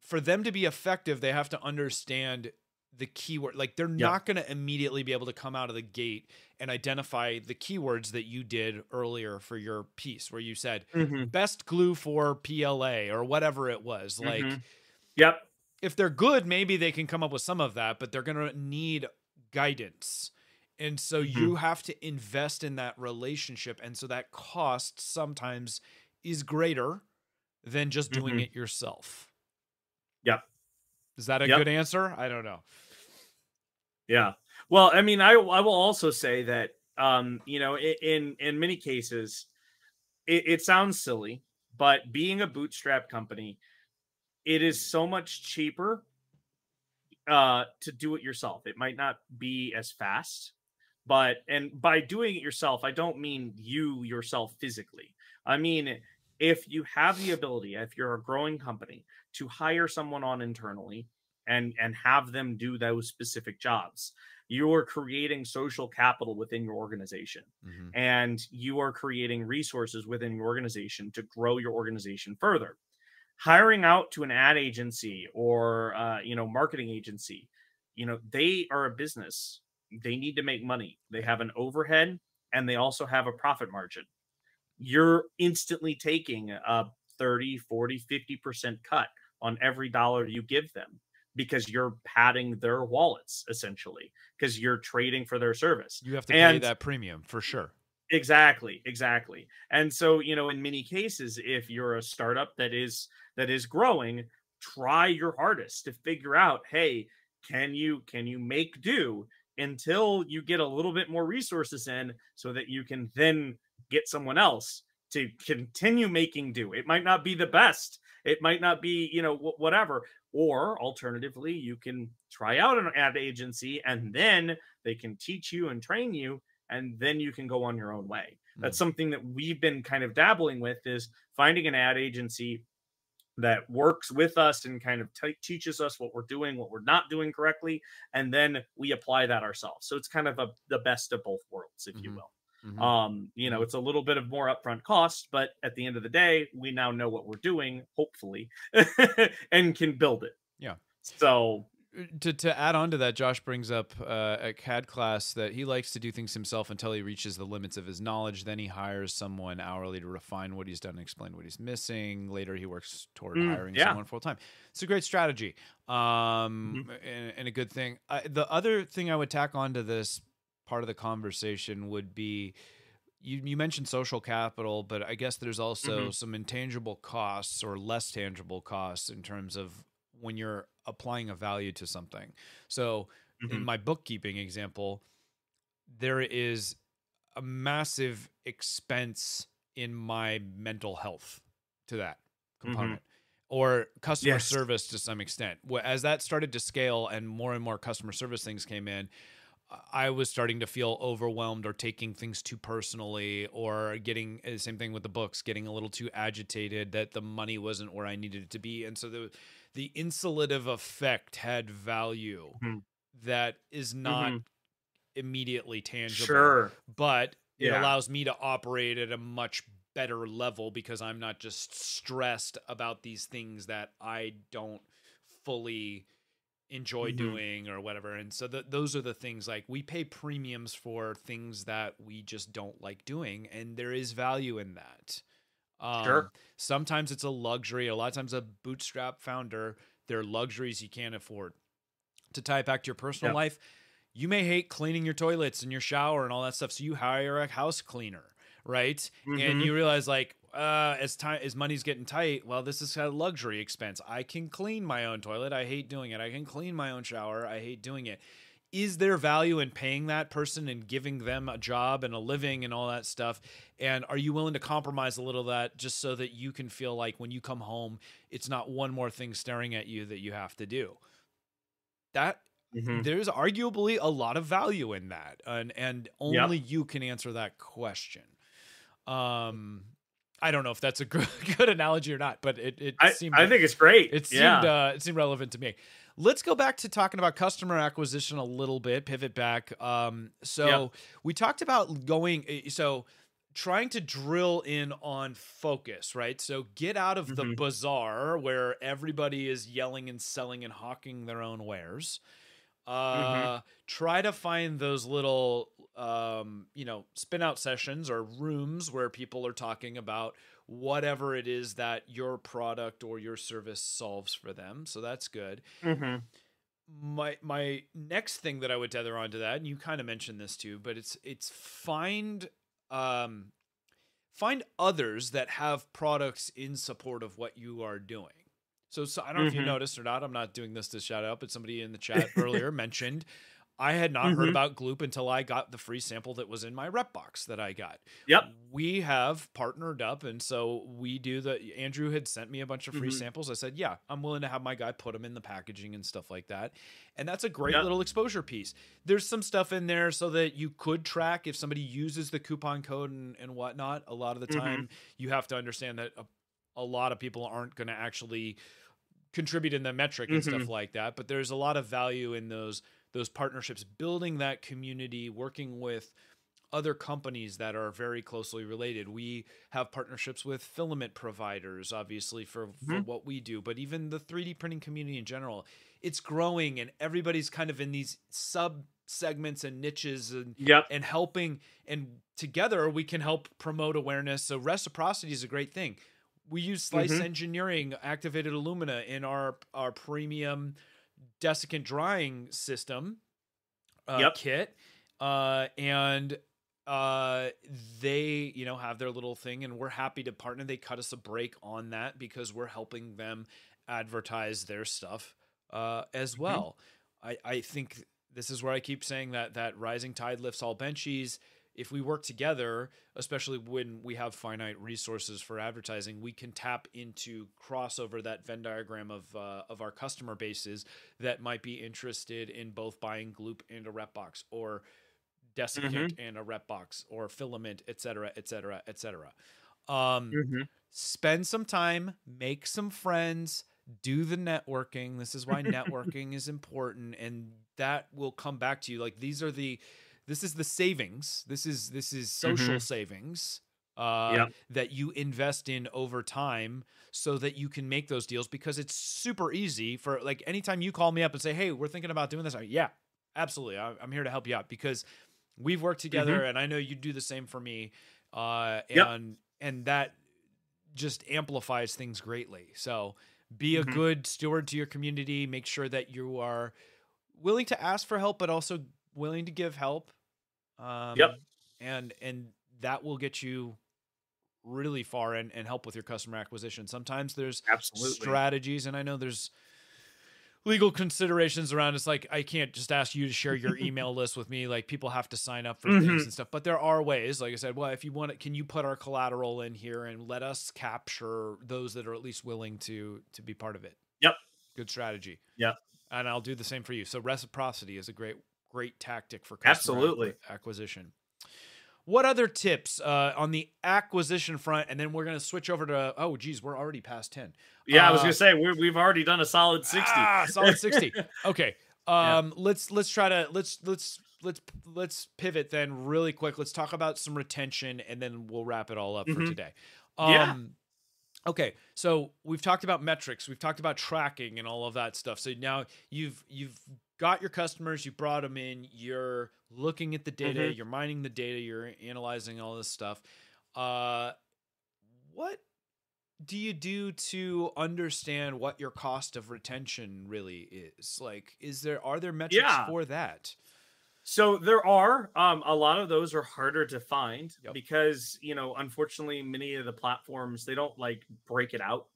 For them to be effective, they have to understand the keyword. Like they're yep. not going to immediately be able to come out of the gate and identify the keywords that you did earlier for your piece where you said mm-hmm. best glue for PLA or whatever it was. Mm-hmm. Like, yep. if they're good, maybe they can come up with some of that, but they're going to need guidance. And so mm-hmm. you have to invest in that relationship. And so that cost sometimes is greater than just doing mm-hmm. it yourself. Yep. Is that a yep. good answer? I don't know. Yeah. Well, I mean, I will also say that, you know, in many cases, it sounds silly, but being a bootstrap company, it is so much cheaper to do it yourself. It might not be as fast, but, and by doing it yourself, I don't mean you yourself physically. I mean, if you have the ability, if you're a growing company, to hire someone on internally and have them do those specific jobs, you are creating social capital within your organization. Mm-hmm. And you are creating resources within your organization to grow your organization further. Hiring out to an ad agency or, you know, marketing agency, you know, they are a business. They need to make money. They have an overhead and they also have a profit margin. You're instantly taking a 30, 40, 50% cut on every dollar you give them because you're padding their wallets, essentially, because you're trading for their service. You have to pay that premium for sure. Exactly. Exactly. And so, you know, in many cases, if you're a startup that is growing, try your hardest to figure out, hey, can you make do until you get a little bit more resources in so that you can then get someone else to continue making do. It might not be the best. It might not be, you know, whatever. Or alternatively, you can try out an ad agency and then they can teach you and train you. And then you can go on your own way. That's something that we've been kind of dabbling with, is finding an ad agency that works with us and kind of teaches us what we're doing, what we're not doing correctly. And then we apply that ourselves. So it's kind of the best of both worlds, if you will. Mm-hmm. You know, it's a little bit of more upfront cost, but at the end of the day, we now know what we're doing, hopefully, and can build it. Yeah. So to add on to that, Josh brings up a CAD class that he likes to do things himself until he reaches the limits of his knowledge. Then he hires someone hourly to refine what he's done and explain what he's missing. Later, he works toward hiring someone full time. It's a great strategy and a good thing. The other thing I would tack onto this part of the conversation would be, you mentioned social capital, but I guess there's also some intangible costs or less tangible costs in terms of when you're applying a value to something. So in my bookkeeping example, there is a massive expense in my mental health to that component. Or customer service to some extent. As that started to scale and more customer service things came in, I was starting to feel overwhelmed or taking things too personally, or getting the same thing with the books, getting a little too agitated that the money wasn't where I needed it to be. And so the insulative effect had value that is not immediately tangible, but it allows me to operate at a much better level because I'm not just stressed about these things that I don't fully enjoy doing or whatever. And so those are the things, like, we pay premiums for things that we just don't like doing, and there is value in that. Sometimes it's a luxury. A lot of times a bootstrap founder, there are luxuries you can't afford. To tie it back to your personal life, you may hate cleaning your toilets and your shower and all that stuff, so you hire a house cleaner, right? And you realize, like, as money's getting tight, well, this is a luxury expense. I can clean my own toilet. I hate doing it. I can clean my own shower. I hate doing it. Is there value in paying that person and giving them a job and a living and all that stuff? And are you willing to compromise a little of that just so that you can feel like when you come home, it's not one more thing staring at you that you have to do? That there's arguably a lot of value in that. And only you can answer that question. I don't know if that's a good analogy or not, but I think it's great. It seemed relevant to me. Let's go back to talking about customer acquisition a little bit, pivot back. We talked about trying to drill in on focus, right? So get out of the bazaar where everybody is yelling and selling and hawking their own wares. Try to find those little, spin out sessions or rooms where people are talking about whatever it is that your product or your service solves for them. So that's good. My next thing that I would tether onto that, and you kind of mentioned this too, but it's find others that have products in support of what you are doing. So I don't know if you noticed or not, I'm not doing this to shout out, but somebody in the chat earlier mentioned I had not heard about Gloop until I got the free sample that was in my rep box that I got. Yep. We have partnered up. And so we do the, Andrew had sent me a bunch of free samples. I said, yeah, I'm willing to have my guy put them in the packaging and stuff like that. And that's a great little exposure piece. There's some stuff in there so that you could track if somebody uses the coupon code and whatnot. A lot of the time you have to understand that a lot of people aren't going to actually contribute in the metric and stuff like that. But there's a lot of value in those partnerships, building that community, working with other companies that are very closely related. We have partnerships with filament providers, obviously, for what we do, but even the 3D printing community in general, it's growing and everybody's kind of in these sub segments and niches and helping. And together we can help promote awareness. So reciprocity is a great thing. We use Slice Engineering activated alumina in our premium desiccant drying system kit, and they, you know, have their little thing, and we're happy to partner. They cut us a break on that because we're helping them advertise their stuff as well. I think this is where I keep saying that rising tide lifts all benches. If we work together, especially when we have finite resources for advertising, we can tap into crossover, that Venn diagram of our customer bases that might be interested in both buying Gloop and a rep box, or desiccant and a rep box, or filament, et cetera, et cetera, et cetera. Spend some time, make some friends, do the networking. This is why networking is important. And that will come back to you. Like, these are the, this is the savings. This is social savings that you invest in over time so that you can make those deals, because it's super easy for, like, anytime you call me up and say, hey, we're thinking about doing this. Yeah, absolutely. I'm here to help you out because we've worked together and I know you do the same for me. And that just amplifies things greatly. So be a good steward to your community. Make sure that you are willing to ask for help, but also willing to give help. And that will get you really far and help with your customer acquisition. Sometimes there's strategies, and I know there's legal considerations around. It's like, I can't just ask you to share your email list with me. Like, people have to sign up for things and stuff, but there are ways, like I said, well, if you want it, can you put our collateral in here and let us capture those that are at least willing to be part of it? Yep. Good strategy. Yeah. And I'll do the same for you. So reciprocity is a great tactic for customer acquisition. What other tips on the acquisition front? And then we're going to switch over to, oh, geez, we're already past 10. Yeah, I was going to say, we've already done a solid 60. Solid 60. Okay. Let's pivot then really quick. Let's talk about some retention, and then we'll wrap it all up for today. Okay, so we've talked about metrics, we've talked about tracking and all of that stuff. So now you've got your customers, you brought them in, you're looking at the data, you're mining the data, you're analyzing all this stuff. What do you do to understand what your cost of retention really is? Like, are there metrics for that? So there are, a lot of those are harder to find because, you know, unfortunately, many of the platforms, they don't like break it out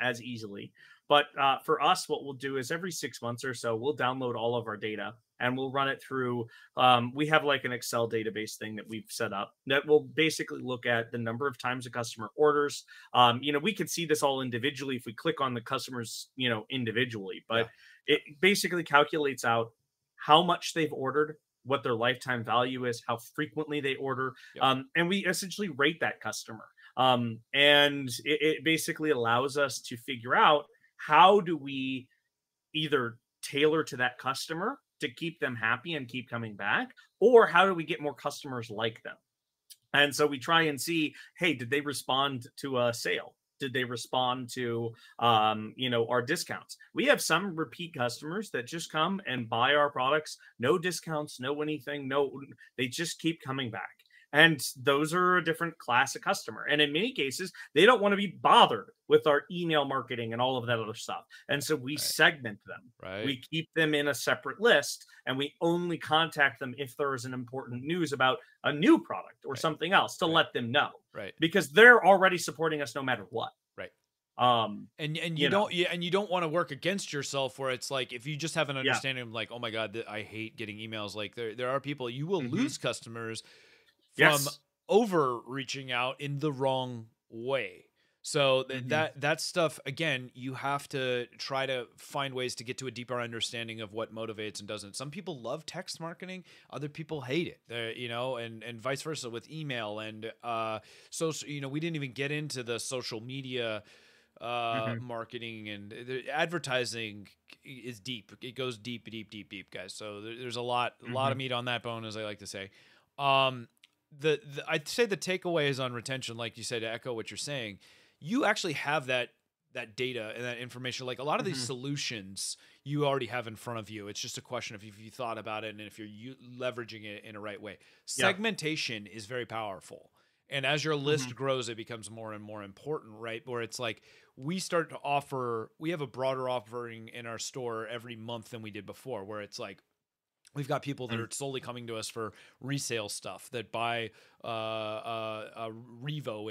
as easily. But for us, what we'll do is every 6 months or so, we'll download all of our data and we'll run it through. We have like an Excel database thing that we've set up that will basically look at the number of times a customer orders. You know, we can see this all individually if we click on the customers, you know, individually, but it basically calculates out how much they've ordered, what their lifetime value is, how frequently they order. And we essentially rate that customer. And it basically allows us to figure out how do we either tailor to that customer to keep them happy and keep coming back, or how do we get more customers like them? And so we try and see, hey, did they respond to a sale? Did they respond to, you know, our discounts? We have some repeat customers that just come and buy our products, no discounts, no anything, no, they just keep coming back. And those are a different class of customer. And in many cases, they don't want to be bothered with our email marketing and all of that other stuff. And so we segment them. We keep them in a separate list, and we only contact them if there is an important news about a new product or something else to let them know. Because they're already supporting us no matter what. And you know. you don't want to work against yourself where it's like, if you just have an understanding of like, oh my God, I hate getting emails. Like there are people, you will lose customers from overreaching out in the wrong way. So that stuff, again, you have to try to find ways to get to a deeper understanding of what motivates and doesn't. Some people love text marketing. Other people hate it, you know, and vice versa with email. And so, you know, we didn't even get into the social media marketing, and the advertising is deep. It goes deep, deep, deep, deep, guys. So there's a lot of meat on that bone, as I like to say. I'd say the takeaway is on retention. Like you said, to echo what you're saying, you actually have that data and that information. Like a lot of these solutions you already have in front of you. It's just a question of if you thought about it and if you're leveraging it in a right way. Segmentation is very powerful. And as your list grows, it becomes more and more important, right? Where it's like, we have a broader offering in our store every month than we did before, where it's like, we've got people that are solely coming to us for resale stuff, that buy Revo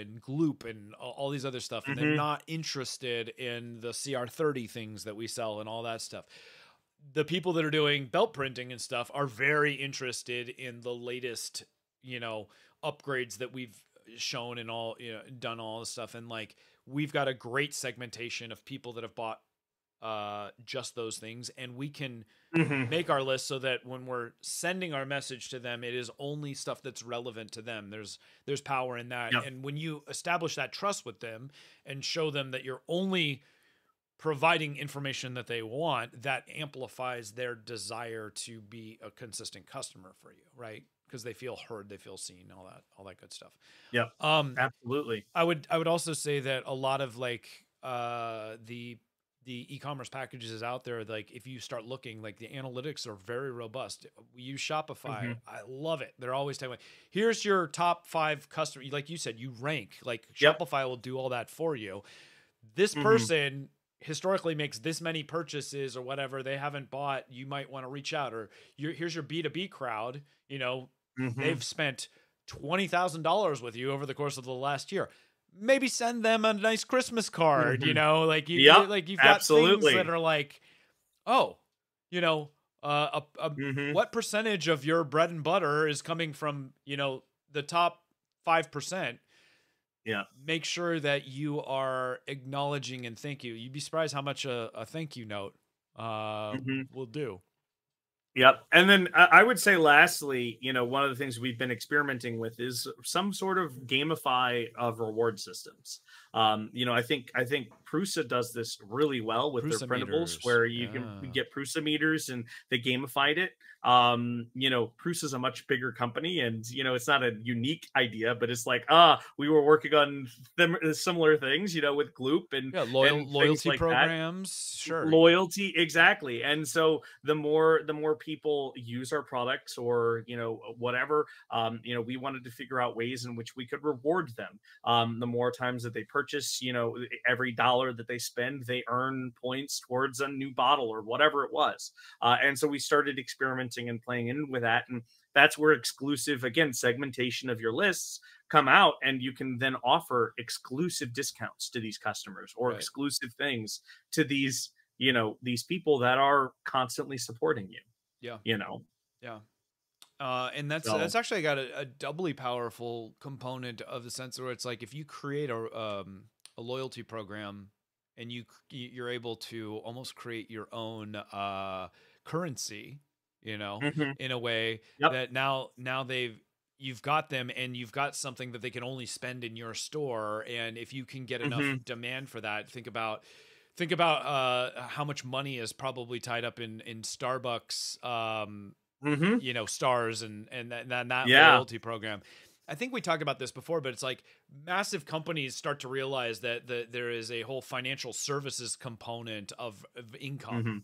and Gloop and all these other stuff. And they're not interested in the CR30 things that we sell and all that stuff. The people that are doing belt printing and stuff are very interested in the latest, you know, upgrades that we've shown and all, you know, done all this stuff. And like, we've got a great segmentation of people that have bought just those things, and we can make our list so that when we're sending our message to them, it is only stuff that's relevant to them. There's power in that. Yep. And when you establish that trust with them and show them that you're only providing information that they want, that amplifies their desire to be a consistent customer for you, right? Because they feel heard, they feel seen, all that good stuff. Yeah. Absolutely. I would also say that a lot of like the e-commerce packages is out there. Like if you start looking, like the analytics are very robust. We use Shopify. I love it. They're always telling me, here's your top 5 customers. Like you said, you rank, like Shopify will do all that for you. This person historically makes this many purchases or whatever. They haven't bought. You might want to reach out, or here's your B2B crowd. You know, they've spent $20,000 with you over the course of the last year. Maybe send them a nice Christmas card, you know, like you've got things that are like, oh, you know, what percentage of your bread and butter is coming from, you know, the top 5%. Yeah. Make sure that you are acknowledging and thank you. You'd be surprised how much a thank you note will do. Yep. And then I would say lastly, you know, one of the things we've been experimenting with is some sort of gamify of reward systems. You know, I think Prusa does this really well with Prusa their printables meters, where you can get Prusa meters, and they gamified it. You know, Prusa is a much bigger company, and, you know, it's not a unique idea, but it's like, we were working on similar things, you know, with Gloop and loyalty like programs. That. Sure. Loyalty. Exactly. And so the more people use our products or, you know, whatever, you know, we wanted to figure out ways in which we could reward them. The more times that they purchase, you know, every dollar that they spend, they earn points towards a new bottle or whatever it was. And so we started experimenting and playing in with that, and that's where exclusive, again, segmentation of your lists come out, and you can then offer exclusive discounts to these customers or exclusive things to these, you know, these people that are constantly supporting you. Yeah, you know. Yeah. And that's actually got a doubly powerful component of the sense where it's like, if you create a loyalty program, and you're able to almost create your own currency, you know, in a way that now you've got them, and you've got something that they can only spend in your store. And if you can get enough demand for that, think about how much money is probably tied up in Starbucks, you know, stars and that loyalty program. I think we talked about this before, but it's like massive companies start to realize that there is a whole financial services component of income.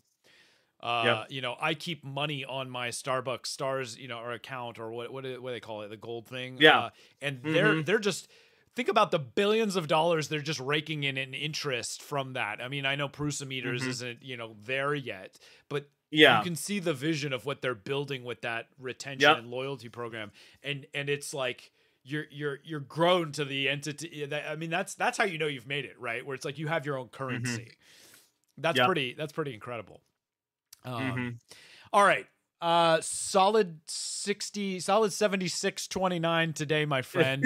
You know, I keep money on my Starbucks stars, you know, or account, or what do they call it? The gold thing. Yeah. And they're just, think about the billions of dollars they're just raking in interest from that. I mean, I know Prusa Meters isn't, you know, there yet, but you can see the vision of what they're building with that retention and loyalty program. And it's like, you're grown to the entity that, I mean, that's how you know you've made it, right? Where it's like you have your own currency. Mm-hmm. That's pretty incredible. All right. Solid 76.29 today, my friend.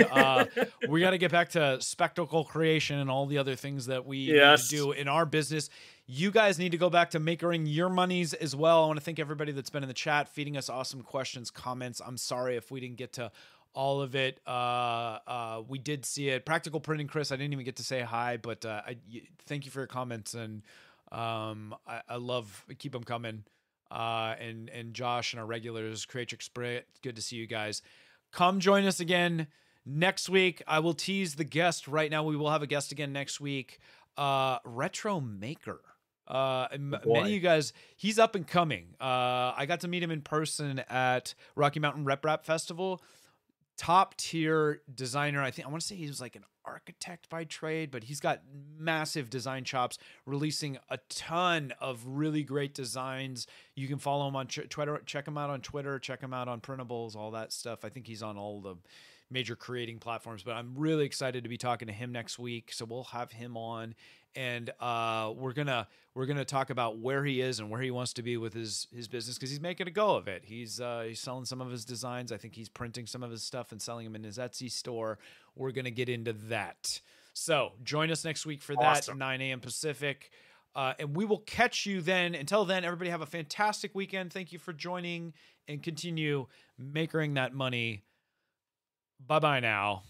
We got to get back to spectacle creation and all the other things that we need to do in our business. You guys need to go back to makering your monies as well. I want to thank everybody that's been in the chat, feeding us awesome questions, comments. I'm sorry if we didn't get to all of it. We did see it. Practical Printing, Chris, I didn't even get to say hi, but thank you for your comments, and I love, keep them coming. And Josh and our regulars, Creatrix Spirit, good to see you guys. Come join us again next week. I will tease the guest right now. We will have a guest again next week. Retro Maker. Many of you guys, he's up and coming. I got to meet him in person at Rocky Mountain RepRap Festival. Top tier designer. I want to say he was like an architect by trade, but he's got massive design chops, releasing a ton of really great designs. You can follow him on Twitter, check him out on Twitter, check him out on Printables, all that stuff. I think he's on all the major creating platforms, but I'm really excited to be talking to him next week. So we'll have him on, and we're going to talk about where he is and where he wants to be with his business, because he's making a go of it. He's selling some of his designs. I think he's printing some of his stuff and selling them in his Etsy store. We're going to get into that. So join us next week for that. Awesome. 9 a.m. Pacific. And we will catch you then. Until then, everybody have a fantastic weekend. Thank you for joining, and continue makering that money. Bye-bye now.